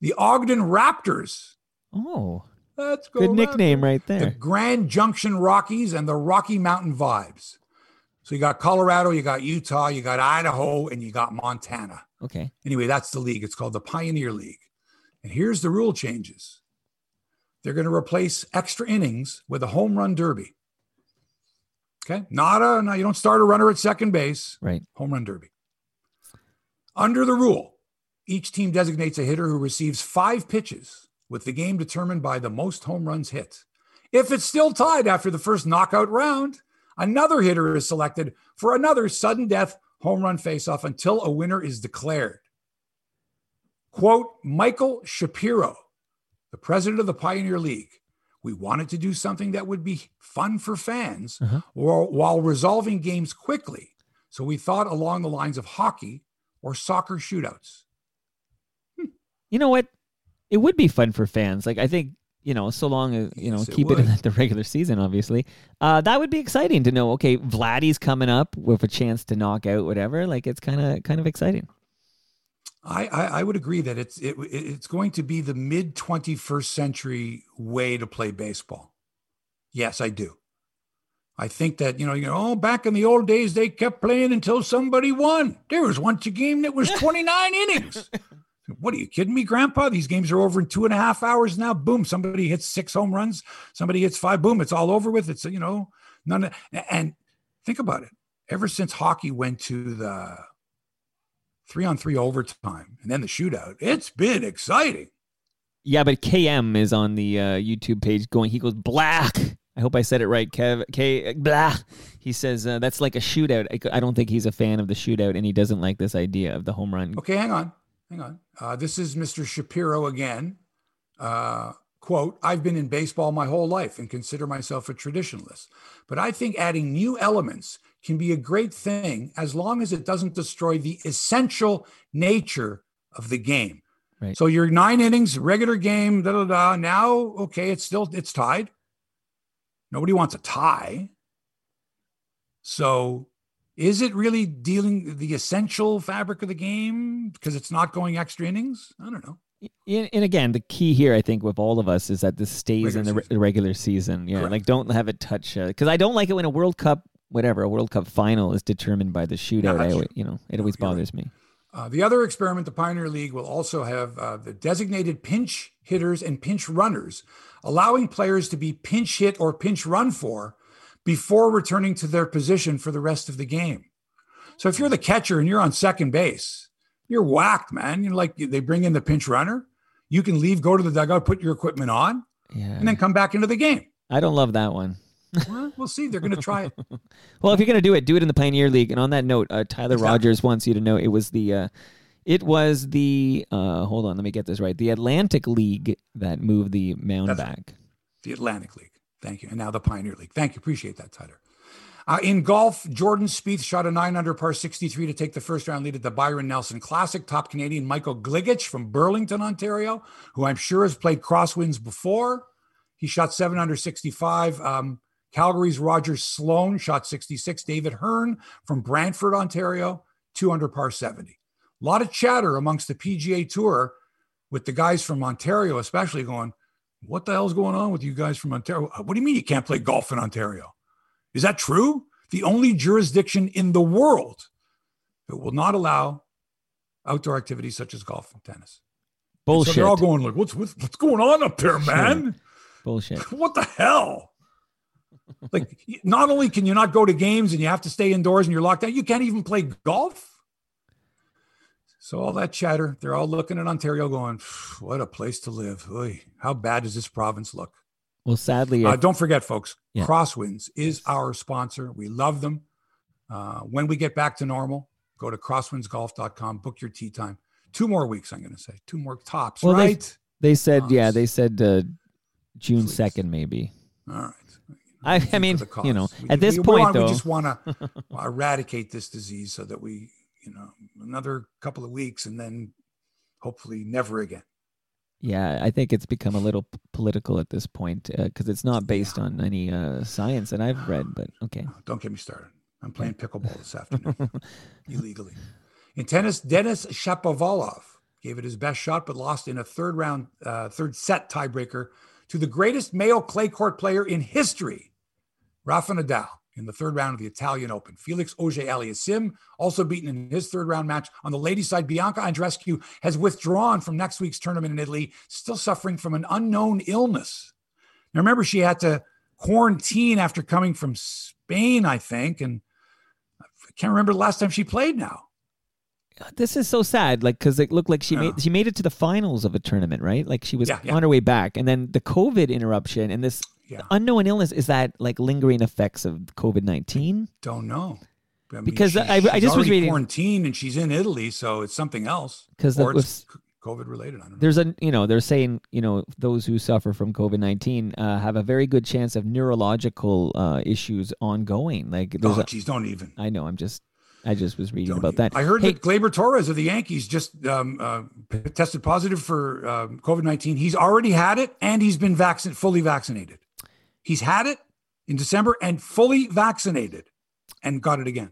the Ogden Raptors. Oh, let's go! Good nickname right there. The Grand Junction Rockies and the Rocky Mountain Vibes. So you got Colorado, you got Utah, you got Idaho, and you got Montana. Okay. Anyway, that's the league. It's called the Pioneer League. And here's the rule changes. They're going to replace extra innings with a home run derby. Okay. Not a, no, you don't start a runner at second base. Right. Home run derby. Under the rule, each team designates a hitter who receives five pitches, with the game determined by the most home runs hit. If it's still tied after the first knockout round, another hitter is selected for another sudden death home run faceoff until a winner is declared. Quote, Michael Shapiro, the president of the Pioneer League, We wanted to do something that would be fun for fans uh-huh. or while resolving games quickly. So we thought along the lines of hockey or soccer shootouts. Hmm. You know what? It would be fun for fans. Like, I think, you know, so long as, you know, yes, keep it, it in the regular season, obviously. Uh, that would be exciting to know, okay, Vladdy's coming up with a chance to knock out whatever. Like, it's kind of kind of exciting. I, I, I would agree that it's it, it's going to be the mid twenty-first century way to play baseball. Yes, I do. I think that, you know, you know, oh, back in the old days, they kept playing until somebody won. There was once a game that was twenty-nine innings. What are you kidding me, Grandpa? These games are over in two and a half hours now. Boom. Somebody hits six home runs. Somebody hits five. Boom. It's all over with. It's, you know, none of, and think about it. Ever since hockey went to the three on three overtime and then the shootout, it's been exciting. Yeah, but K M is on the uh, YouTube page going, he goes, black. I hope I said it right, Kev. K. Blah. He says uh, that's like a shootout. I, I don't think he's a fan of the shootout, and he doesn't like this idea of the home run. Okay, hang on, hang on. Uh, this is Mister Shapiro again. Uh, quote: I've been in baseball my whole life and consider myself a traditionalist, but I think adding new elements can be a great thing as long as it doesn't destroy the essential nature of the game. Right. So your nine innings, regular game, da da da. Now, okay, it's still it's tied. Nobody wants a tie. So is it really dealing with the essential fabric of the game because it's not going extra innings? I don't know. And again, the key here, I think, with all of us is that this stays regular in the season. regular season. Yeah, correct. Like don't have it touch. Because uh, I don't like it when a World Cup, whatever, a World Cup final is determined by the shootout. I, you know, it always no, bothers right. me. Uh, the other experiment, the Pioneer League, will also have uh, the designated pinch hitters and pinch runners, allowing players to be pinch hit or pinch run for before returning to their position for the rest of the game. So if you're the catcher and you're on second base, you're whacked, man. You're like, they bring in the pinch runner. You can leave, go to the dugout, put your equipment on, yeah. and then come back into the game. I don't love that one. Well, we'll see. They're going to try it. Well, if you're going to do it, do it in the Pioneer League. And on that note, uh, Tyler exactly. Rogers wants you to know it was the, uh, it was the, uh, hold on, let me get this right. The Atlantic League that moved the mound That's back. It. The Atlantic League. Thank you. And now the Pioneer League. Thank you. Appreciate that, Tyler. Uh, in golf, Jordan Spieth shot a nine under par sixty-three to take the first round lead at the Byron Nelson Classic. Top Canadian Michael Gligich from Burlington, Ontario, who I'm sure has played Crosswinds before. He shot seven under sixty-five. Um, Calgary's Roger Sloan shot sixty-six. David Hearn from Brantford, Ontario, two under par seventy. A lot of chatter amongst the P G A Tour with the guys from Ontario, especially going, what the hell's going on with you guys from Ontario? What do you mean you can't play golf in Ontario? Is that true? The only jurisdiction in the world that will not allow outdoor activities such as golf and tennis. Bullshit. And so they're all going like, what's, what's, what's going on up there, man? Bullshit. What the hell? Like, not only can you not go to games and you have to stay indoors and you're locked out, you can't even play golf. So all that chatter, they're all looking at Ontario going, what a place to live. Oy, how bad does this province look? Well, sadly. Uh, don't forget, folks, yeah. Crosswinds is our sponsor. We love them. Uh, when we get back to normal, go to crosswinds golf dot com, book your tee time. Two more weeks, I'm going to say. Two more tops, well, right? They, they said, tops. yeah, they said uh, June Please. second, maybe. All right. I, I mean, you know, we, at this we, point, on, though, we just want to eradicate this disease so that we, you know, another couple of weeks and then hopefully never again. Yeah, I think it's become a little p- political at this point because uh, it's not based yeah. on any uh, science that I've read, but okay. No, don't get me started. I'm playing pickleball this afternoon illegally. In tennis, Denis Shapovalov gave it his best shot but lost in a third round, uh, third set tiebreaker to the greatest male clay court player in history, Rafa Nadal, in the third round of the Italian Open. Felix Auger-Aliassime, also beaten in his third round match. On the ladies' side, Bianca Andreescu has withdrawn from next week's tournament in Italy, still suffering from an unknown illness. Now, remember, she had to quarantine after coming from Spain, I think, and I can't remember the last time she played now. This is so sad, like, because it looked like she, yeah. made, she made it to the finals of a tournament, right? Like, she was yeah, yeah. on her way back, and then the COVID interruption and this... Yeah. Unknown illness, is that like lingering effects of COVID nineteen? Don't know. I mean, because she, I, I just was reading quarantine and she's in Italy, so it's something else. Because COVID related. I don't know. There's a, you know, they're saying, you know, those who suffer from COVID nineteen uh, have a very good chance of neurological uh, issues ongoing. Like, oh, geez, don't even. I know. I'm just, I just was reading don't about even. that. I heard hey, that Gleyber Torres of the Yankees just um, uh, tested positive for uh, COVID nineteen. He's already had it, and he's been vaccin- fully vaccinated. He's had it in December and fully vaccinated, and got it again.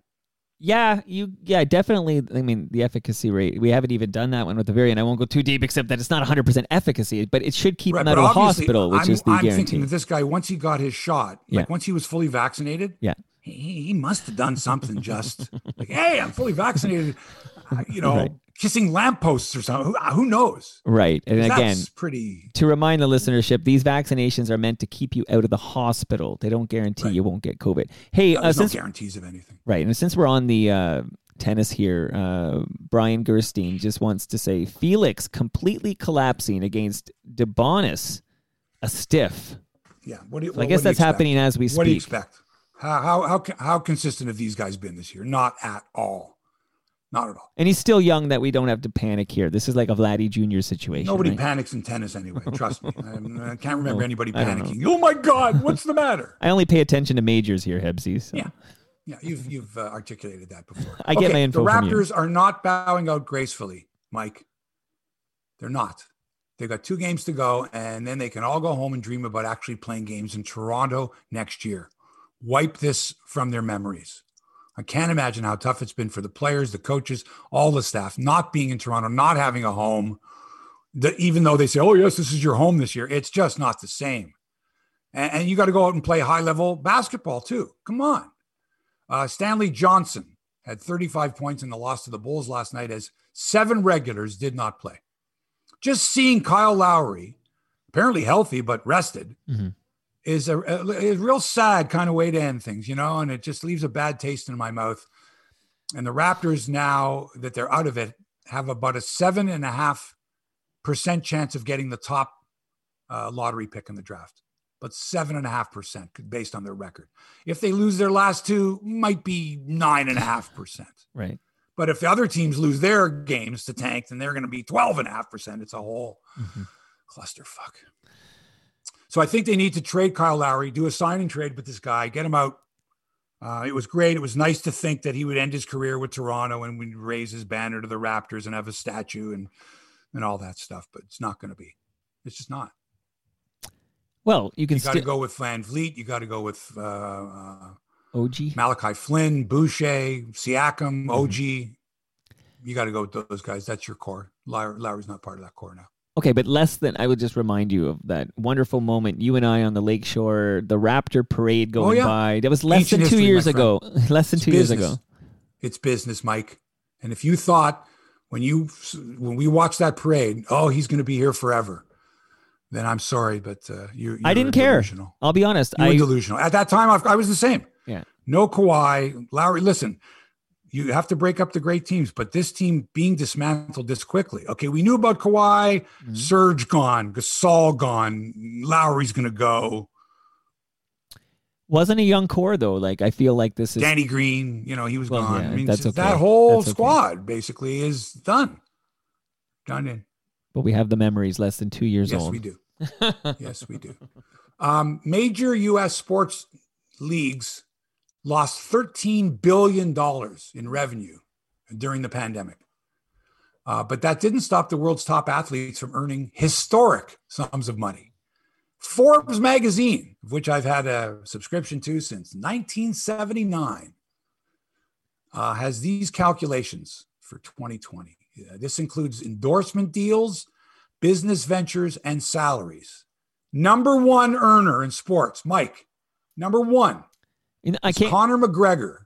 Yeah, you. Yeah, definitely. I mean, the efficacy rate. We haven't even done that one with the variant. I won't go too deep, except that it's not one hundred percent efficacy, but it should keep right, him out of the hospital, which I'm, is the I'm guarantee. I'm thinking that this guy, once he got his shot, yeah. like once he was fully vaccinated, yeah, he, he must have done something. Just like, hey, I'm fully vaccinated. You know. Right. Kissing lampposts or something. Who, who knows? Right. And that's again, pretty... to remind the listenership, these vaccinations are meant to keep you out of the hospital. They don't guarantee right. you won't get COVID. Hey, no, uh, since, no guarantees of anything. Right. And since we're on the uh, tennis here, uh, Brian Gerstein just wants to say, Felix completely collapsing against Debonis, a stiff. Yeah. What do you, so well, I guess that's happening as we speak. What do you expect? How, how, how, how consistent have these guys been this year? Not at all. Not at all. And he's still young that we don't have to panic here. This is like a Vladdy Junior situation. Nobody right? panics in tennis anyway. Trust me. I, I can't remember no, anybody panicking. Oh, my God. What's the matter? I only pay attention to majors here, Hebsy. So. Yeah. Yeah. You've you've uh, articulated that before. I okay, get my info The Raptors from you. Are not bowing out gracefully, Mike. They're not. They've got two games to go, and then they can all go home and dream about actually playing games in Toronto next year. Wipe this from their memories. I can't imagine how tough it's been for the players, the coaches, all the staff, not being in Toronto, not having a home. The, even though they say, oh, yes, this is your home this year, it's just not the same. And, and you got to go out and play high-level basketball too. Come on. Uh, Stanley Johnson had thirty-five points in the loss to the Bulls last night as seven regulars did not play. Just seeing Kyle Lowry, apparently healthy but rested, mm-hmm. is a, a, a real sad kind of way to end things, you know, and it just leaves a bad taste in my mouth. And the Raptors, now that they're out of it, have about a seven and a half percent chance of getting the top uh, lottery pick in the draft, but seven and a half percent based on their record. If they lose their last two, might be nine and a half percent. Right. But if the other teams lose their games to tank, then they're going to be twelve and a half percent. It's a whole mm-hmm. clusterfuck. So I think they need to trade Kyle Lowry, do a sign and trade with this guy, get him out. Uh, it was great. It was nice to think that he would end his career with Toronto and we'd raise his banner to the Raptors and have a statue and, and all that stuff, but it's not going to be. It's just not. Well, you can you got to sti- go with Van Vliet. You got to go with uh, uh, O G, Malachi Flynn, Boucher, Siakam, mm-hmm. O G. You got to go with those guys. That's your core. Lowry, Lowry's not part of that core now. Okay, but less than, I would just remind you of that wonderful moment, you and I on the lake shore, the Raptor parade going oh, yeah. by. That was less Ancient than two history, years ago. Less than it's two business. years ago. It's business, Mike. And if you thought when you when we watched that parade, oh, he's going to be here forever, then I'm sorry, but uh, you. I didn't care. Delusional. I'll be honest. You were I, delusional at that time. I, I was the same. Yeah. No Kawhi, Lowry. Listen. You have to break up the great teams, but this team being dismantled this quickly. Okay, we knew about Kawhi, mm-hmm. Serge gone, Gasol gone, Lowry's going to go. Wasn't a young core, though. Like, I feel like this is... Danny Green, you know, he was well, gone. Yeah, I mean, that's okay. That whole that's squad okay. basically is done. Done in. But we have the memories less than two years yes, old. Yes, we do. yes, we do. Um, major U S sports leagues... lost thirteen billion dollars in revenue during the pandemic. Uh, but that didn't stop the world's top athletes from earning historic sums of money. Forbes magazine, of which I've had a subscription to since nineteen seventy-nine, uh, has these calculations for twenty twenty. Uh, this includes endorsement deals, business ventures, and salaries. Number one earner in sports, Mike, number one. I can't... Conor McGregor,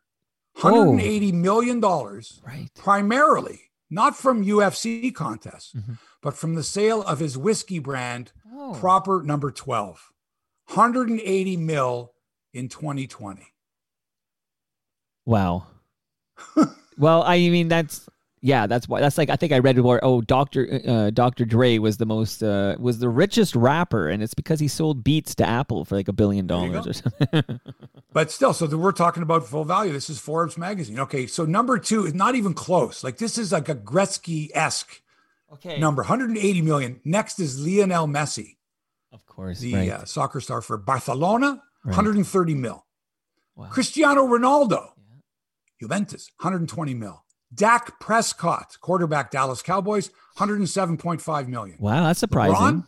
one hundred eighty million dollars, right. primarily not from U F C contests, mm-hmm. but from the sale of his whiskey brand, oh. Proper Number twelve, one hundred eighty mil in twenty twenty. Wow. Well, I mean, that's, yeah, that's why that's like, I think I read where, oh, Doctor Uh, Doctor Dre was the most, uh, was the richest rapper. And it's because he sold Beats to Apple for like a billion dollars or something. But still, so we're talking about full value. This is Forbes magazine. Okay. So number two is not even close. Like this is like a Gretzky-esque Okay. Number one hundred eighty million. Next is Lionel Messi. Of course. The right. uh, soccer star for Barcelona, right. one hundred thirty mil. Wow. Cristiano Ronaldo, yeah. Juventus, one hundred twenty mil. Dak Prescott, quarterback, Dallas Cowboys, one hundred seven point five million. Wow, that's surprising. LeBron,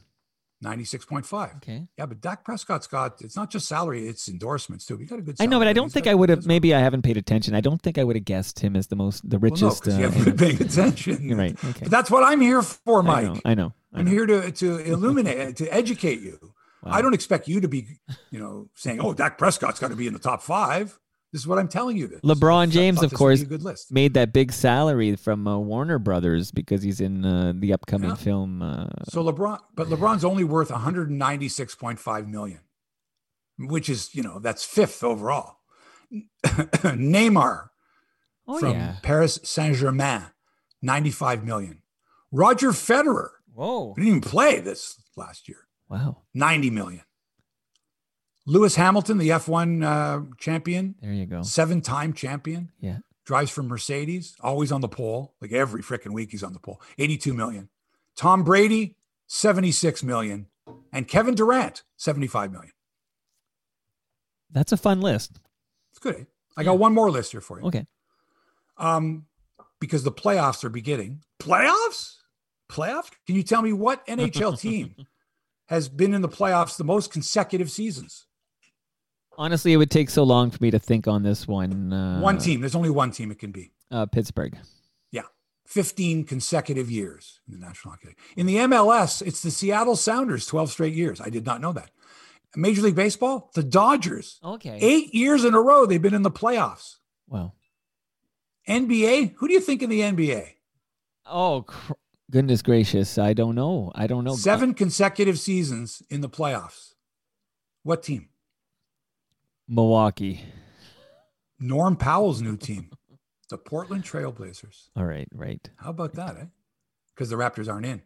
ninety-six point five. Okay. Yeah, but Dak Prescott's got, it's not just salary, it's endorsements too. He got a good salary. I know, but I don't think I would have, maybe I haven't paid attention. I don't think I would have guessed him as the most, the richest. Well, no, because you haven't uh, been paying attention. Right. Okay. But that's what I'm here for, Mike. I know. I know I I'm know. here to, to illuminate, to educate you. Wow. I don't expect you to be, you know, saying, oh, Dak Prescott's got to be in the top five. This is what I'm telling you. This. LeBron so James, of course, made that big salary from uh, Warner Brothers because he's in uh, the upcoming yeah. film. Uh, so LeBron, but LeBron's only worth one hundred ninety-six point five million, which is, you know, that's fifth overall. Neymar oh, from yeah. Paris Saint-Germain, ninety-five million. Roger Federer. Whoa. He didn't even play this last year. Wow. ninety million. Lewis Hamilton, the F one uh, champion. There you go. Seven-time champion. Yeah. Drives for Mercedes, always on the pole. Like every freaking week he's on the pole. eighty-two million. Tom Brady, seventy-six million. And Kevin Durant, seventy-five million. That's a fun list. It's good. Eh? I yeah. got one more list here for you. Okay. Um, because the playoffs are beginning. Playoffs? Playoffs? Can you tell me what N H L team has been in the playoffs the most consecutive seasons? Honestly, it would take so long for me to think on this one. Uh, one team. There's only one team it can be. Uh, Pittsburgh. Yeah. fifteen consecutive years in the National Hockey League. In the M L S, it's the Seattle Sounders, twelve straight years. I did not know that. Major League Baseball, the Dodgers. Okay. Eight years in a row, they've been in the playoffs. Wow. N B A? Who do you think in the N B A? Oh, cr- goodness gracious. I don't know. I don't know. Seven consecutive seasons in the playoffs. What team? Milwaukee. Norm Powell's new team, the Portland Trail Blazers. All right, right. How about right. that, eh? Because the Raptors aren't in.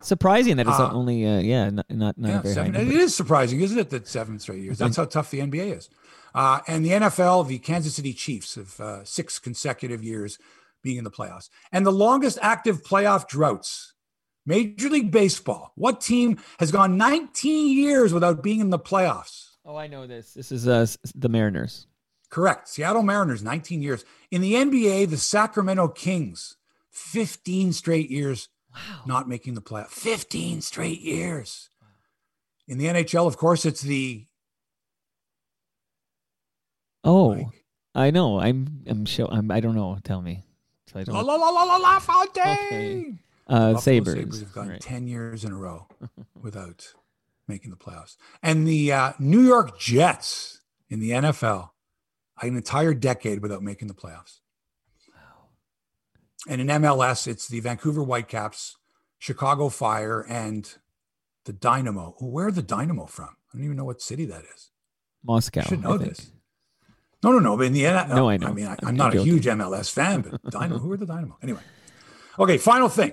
Surprising that it's uh, only, uh, yeah, not not, not yeah, a very seven, high number. It is surprising, isn't it, that seven straight years? That's how tough the N B A is. Uh, and the N F L, the Kansas City Chiefs have uh, six consecutive years being in the playoffs. And the longest active playoff droughts, Major League Baseball. What team has gone nineteen years without being in the playoffs? Oh, I know this. This is uh, the Mariners. Correct. Seattle Mariners, nineteen years. In the N B A, the Sacramento Kings, fifteen straight years wow. not making the playoffs. fifteen straight years. Wow. In the N H L, of course, it's the... Oh, Mike. I know. I'm I'm sure. I'm, I don't know. Tell me. I don't... La, la, la, la, la, la, Fontaine! Okay. Uh, Sabres. Sabres have gone right. ten years in a row without making the playoffs. And the uh, New York Jets in the N F L, an entire decade without making the playoffs. Wow. And in M L S, it's the Vancouver Whitecaps, Chicago Fire, and the Dynamo. Oh, where are the Dynamo from? I don't even know what city that is. Moscow. I should know I this. No, no, no. But in the N F L, no, I know. I mean, I, I'm, I'm not joking. A huge M L S fan, but Dynamo. Who are the Dynamo? Anyway. Okay, final thing.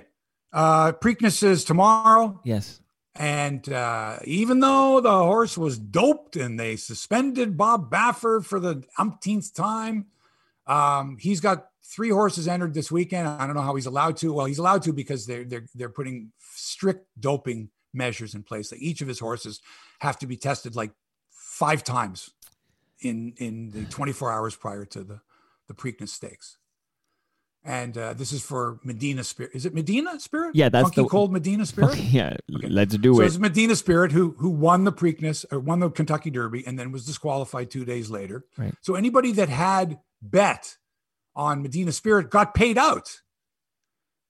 Uh, Preakness is tomorrow. Yes. And uh, even though the horse was doped and they suspended Bob Baffert for the umpteenth time, um, he's got three horses entered this weekend. I don't know how he's allowed to. Well, he's allowed to because they're they're they're putting strict doping measures in place. Like each of his horses have to be tested like five times in in the twenty-four hours prior to the the Preakness Stakes. And uh, this is for Medina Spirit. Is it Medina Spirit? Yeah, that's Funky the cold Medina Spirit. Okay, yeah, okay. Let's do so it. So it's Medina Spirit who who won the Preakness, or won the Kentucky Derby, and then was disqualified two days later. Right. So anybody that had bet on Medina Spirit got paid out.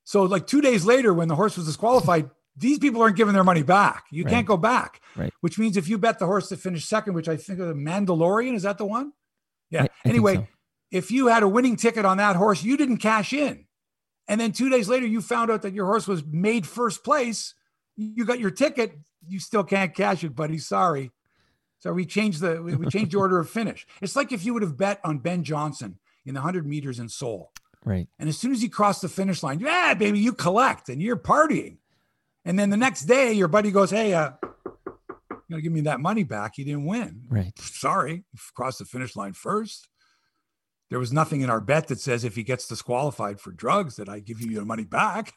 So like two days later, when the horse was disqualified, these people aren't giving their money back. You right. can't go back. Right. Which means if you bet the horse that finished second, which I think is the Mandalorian, is that the one? Yeah. I, I anyway. think so. If you had a winning ticket on that horse, you didn't cash in. And then two days later, you found out that your horse was made first place. You got your ticket. You still can't cash it, buddy. Sorry. So we changed the we changed the order of finish. It's like if you would have bet on Ben Johnson in the one hundred meters in Seoul. Right. And as soon as he crossed the finish line, yeah, baby, you collect and you're partying. And then the next day, your buddy goes, hey, uh, you're going to give me that money back. You didn't win. Right. Sorry. Crossed the finish line first. There was nothing in our bet that says if he gets disqualified for drugs that I give you your money back.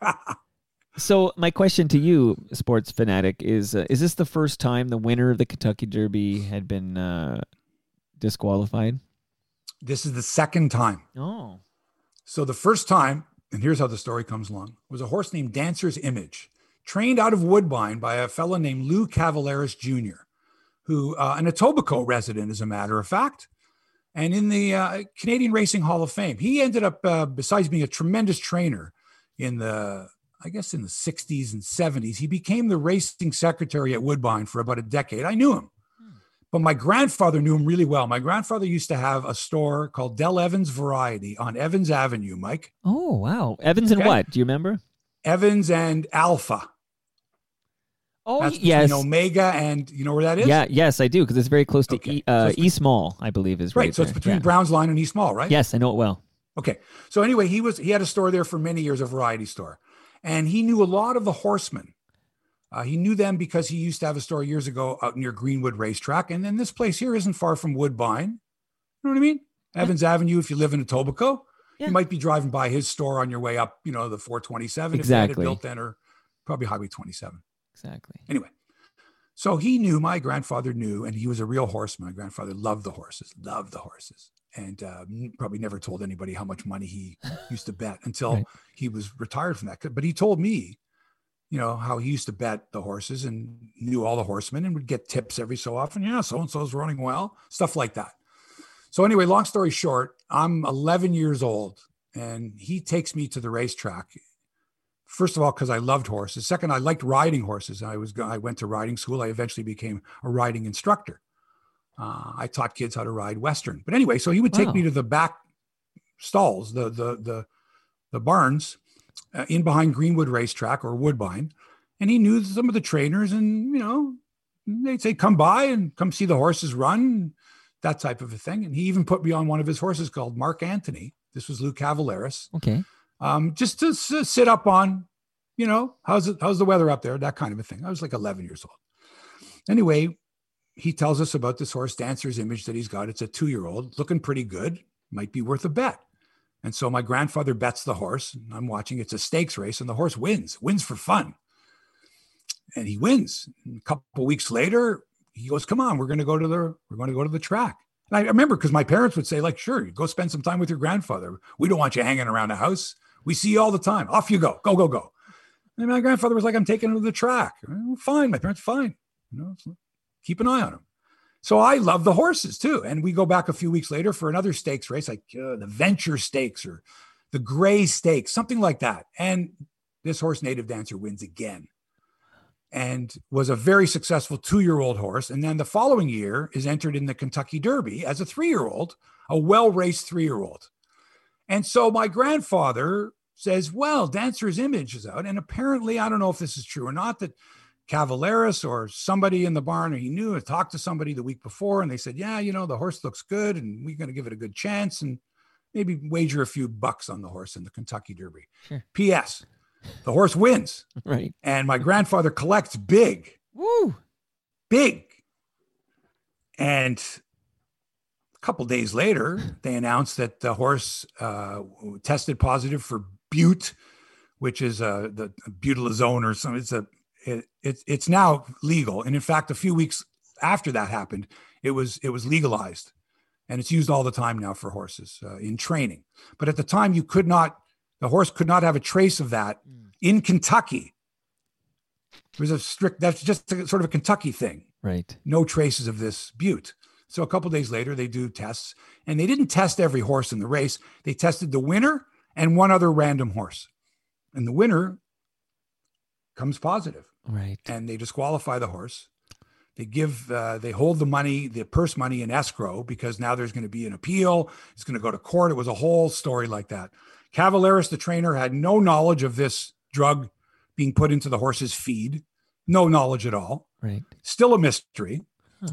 So my question to you, sports fanatic, is uh, is this the first time the winner of the Kentucky Derby had been uh, disqualified? This is the second time. Oh. So the first time, and here's how the story comes along, was a horse named Dancer's Image, trained out of Woodbine by a fellow named Lou Cavaleris Junior, who, uh, an Etobicoke resident, as a matter of fact, and in the uh, Canadian Racing Hall of Fame. He ended up, uh, besides being a tremendous trainer in the, I guess in the sixties and seventies, he became the racing secretary at Woodbine for about a decade. I knew him, hmm. but my grandfather knew him really well. My grandfather used to have a store called Del Evans Variety on Evans Avenue, Mike. Oh, wow. Evans okay. and what? Do you remember? Evans and Alpha. Oh, that's yes. Between Omega and, you know where that is? Yeah, yes, I do, because it's very close to okay. e, uh, so East Mall, I believe is right. Right, so there. It's between yeah. Browns Line and East Mall, right? Yes, I know it well. Okay, so anyway, he was he had a store there for many years, a variety store, and he knew a lot of the horsemen. Uh, he knew them because he used to have a store years ago out near Greenwood Racetrack, and then this place here isn't far from Woodbine. You know what I mean? Yeah. Evans Avenue, if you live in Etobicoke, yeah. you might be driving by his store on your way up, you know, the four twenty-seven. Exactly. If they had built then, or probably Highway twenty-seven. Exactly. Anyway, so he knew, my grandfather knew, and he was a real horseman. My grandfather loved the horses, loved the horses, and uh, probably never told anybody how much money he used to bet until right. he was retired from that. But he told me, you know, how he used to bet the horses and knew all the horsemen and would get tips every so often. Yeah, so-and-so's running well, stuff like that. So anyway, long story short, I'm eleven years old, and he takes me to the racetrack. First of all, because I loved horses. Second, I liked riding horses. I was I went to riding school. I eventually became a riding instructor. Uh, I taught kids how to ride Western. But anyway, so he would take wow. me to the back stalls, the the the, the barns uh, in behind Greenwood Racetrack or Woodbine, and he knew some of the trainers, and you know they'd say come by and come see the horses run, that type of a thing. And he even put me on one of his horses called Mark Antony. This was Lou Cavaleris. Okay. Um, just to s- sit up on, you know, how's it, how's the weather up there? That kind of a thing. I was like eleven years old. Anyway, he tells us about this horse Dancer's Image that he's got. It's a two-year-old looking pretty good, might be worth a bet. And so my grandfather bets the horse, and I'm watching. It's a stakes race, and the horse wins, wins for fun. And he wins. And a couple weeks later, he goes, come on, we're going to go to the, we're going to go to the track. And I remember, because my parents would say like, sure, go spend some time with your grandfather. We don't want you hanging around the house. We see you all the time. Off you go. Go, go, go. And my grandfather was like, I'm taking him to the track. Fine. My parents, fine. You know, so keep an eye on him. So I love the horses too. And we go back a few weeks later for another stakes race, like uh, the Venture Stakes or the Gray Stakes, something like that. And this horse, Native Dancer, wins again and was a very successful two-year-old horse. And then the following year is entered in the Kentucky Derby as a three-year-old, a well-raced three-year-old. And so my grandfather says, well, Dancer's Image is out. And apparently, I don't know if this is true or not, that Cavaleris or somebody in the barn, or he knew, had talked to somebody the week before. And they said, yeah, you know, the horse looks good and we're going to give it a good chance and maybe wager a few bucks on the horse in the Kentucky Derby. Sure. P S The horse wins. Right. And my grandfather collects big. Woo. Big. And couple days later, they announced that the horse uh, tested positive for bute, which is uh, the butylazone or something. It's a, it, it, it's now legal, and in fact, a few weeks after that happened, it was it was legalized, and it's used all the time now for horses uh, in training. But at the time, you could not, the horse could not have a trace of that in Kentucky. It was a strict. That's just a, sort of a Kentucky thing, right? No traces of this bute. So a couple of days later, they do tests, and they didn't test every horse in the race. They tested the winner and one other random horse, and the winner comes positive. Right. And they disqualify the horse. They give, uh, they hold the money, the purse money in escrow, because now there's going to be an appeal. It's going to go to court. It was a whole story like that. Cavaleris, the trainer, had no knowledge of this drug being put into the horse's feed. No knowledge at all. Right. Still a mystery.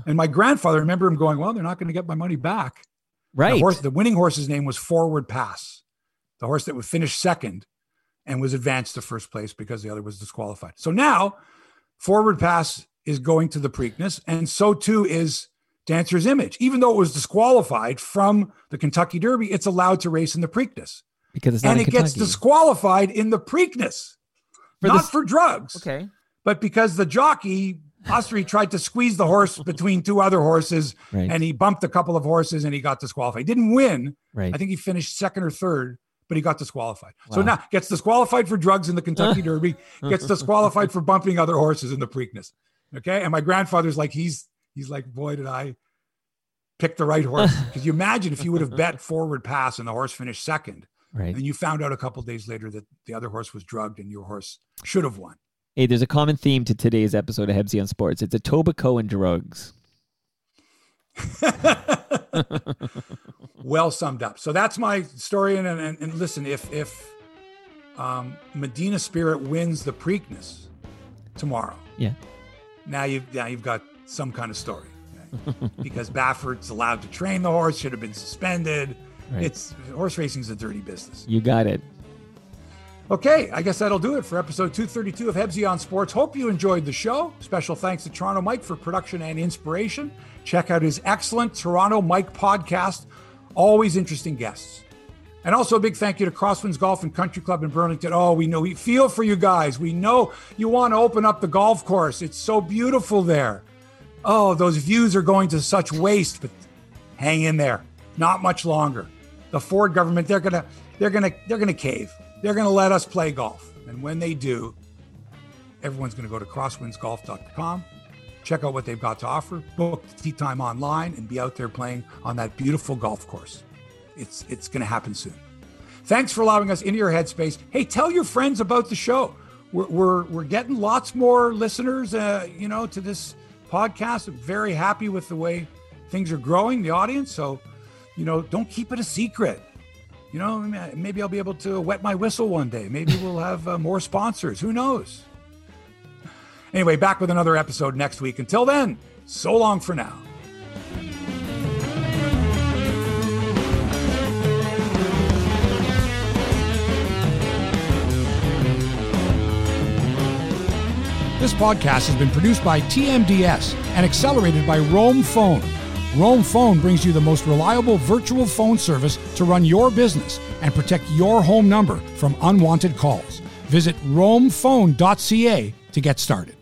And my grandfather, I remember him going, well, they're not going to get my money back. Right. The, horse, the winning horse's name was Forward Pass, the horse that would finish second and was advanced to first place because the other was disqualified. So now Forward Pass is going to the Preakness, and so too is Dancer's Image. Even though it was disqualified from the Kentucky Derby, it's allowed to race in the Preakness. Because it's not and it Kentucky. Gets disqualified in the Preakness. For Not the... for drugs. Okay. But because the jockey, Ostrey, tried to squeeze the horse between two other horses, right. and he bumped a couple of horses and he got disqualified. He didn't win. Right. I think he finished second or third, but he got disqualified. Wow. So now gets disqualified for drugs in the Kentucky Derby, gets disqualified for bumping other horses in the Preakness. Okay. And my grandfather's like, he's, he's like, boy, did I pick the right horse? Because you imagine if you would have bet forward pass and the horse finished second, right. and you found out a couple of days later that the other horse was drugged and your horse should have won. Hey, there's a common theme to today's episode of Hebsy on Sports. It's a tobacco and drugs. Well summed up. So that's my story. And, and, and listen, if, if um, Medina Spirit wins the Preakness tomorrow, yeah, now you've, now you've got some kind of story. Okay? Because Baffert's allowed to train the horse, should have been suspended. Right. It's horse racing's a dirty business. You got it. Okay, I guess that'll do it for episode two thirty-two of Hebsy on Sports. Hope you enjoyed the show. Special thanks to Toronto Mike for production and inspiration. Check out his excellent Toronto Mike podcast. Always interesting guests. And also a big thank you to Crosswinds Golf and Country Club in Burlington. Oh, we know, we feel for you guys. We know you want to open up the golf course. It's so beautiful there. Oh, those views are going to such waste, but hang in there. Not much longer. The Ford government, they're going to, they're going to, they're going to cave. They're going to let us play golf. And when they do, everyone's going to go to crosswinds golf dot com, check out what they've got to offer, book the tee time online, and be out there playing on that beautiful golf course. It's it's going to happen soon. Thanks for allowing us into your headspace. Hey, tell your friends about the show. We're we're, we're getting lots more listeners, uh, you know, to this podcast. I'm very happy with the way things are growing, the audience. So, you know, don't keep it a secret. You know, maybe I'll be able to wet my whistle one day. Maybe we'll have uh, more sponsors. Who knows? Anyway, back with another episode next week. Until then, so long for now. This podcast has been produced by T M D S and accelerated by Roam Phone. Roam Phone brings you the most reliable virtual phone service to run your business and protect your home number from unwanted calls. Visit roam phone dot c a to get started.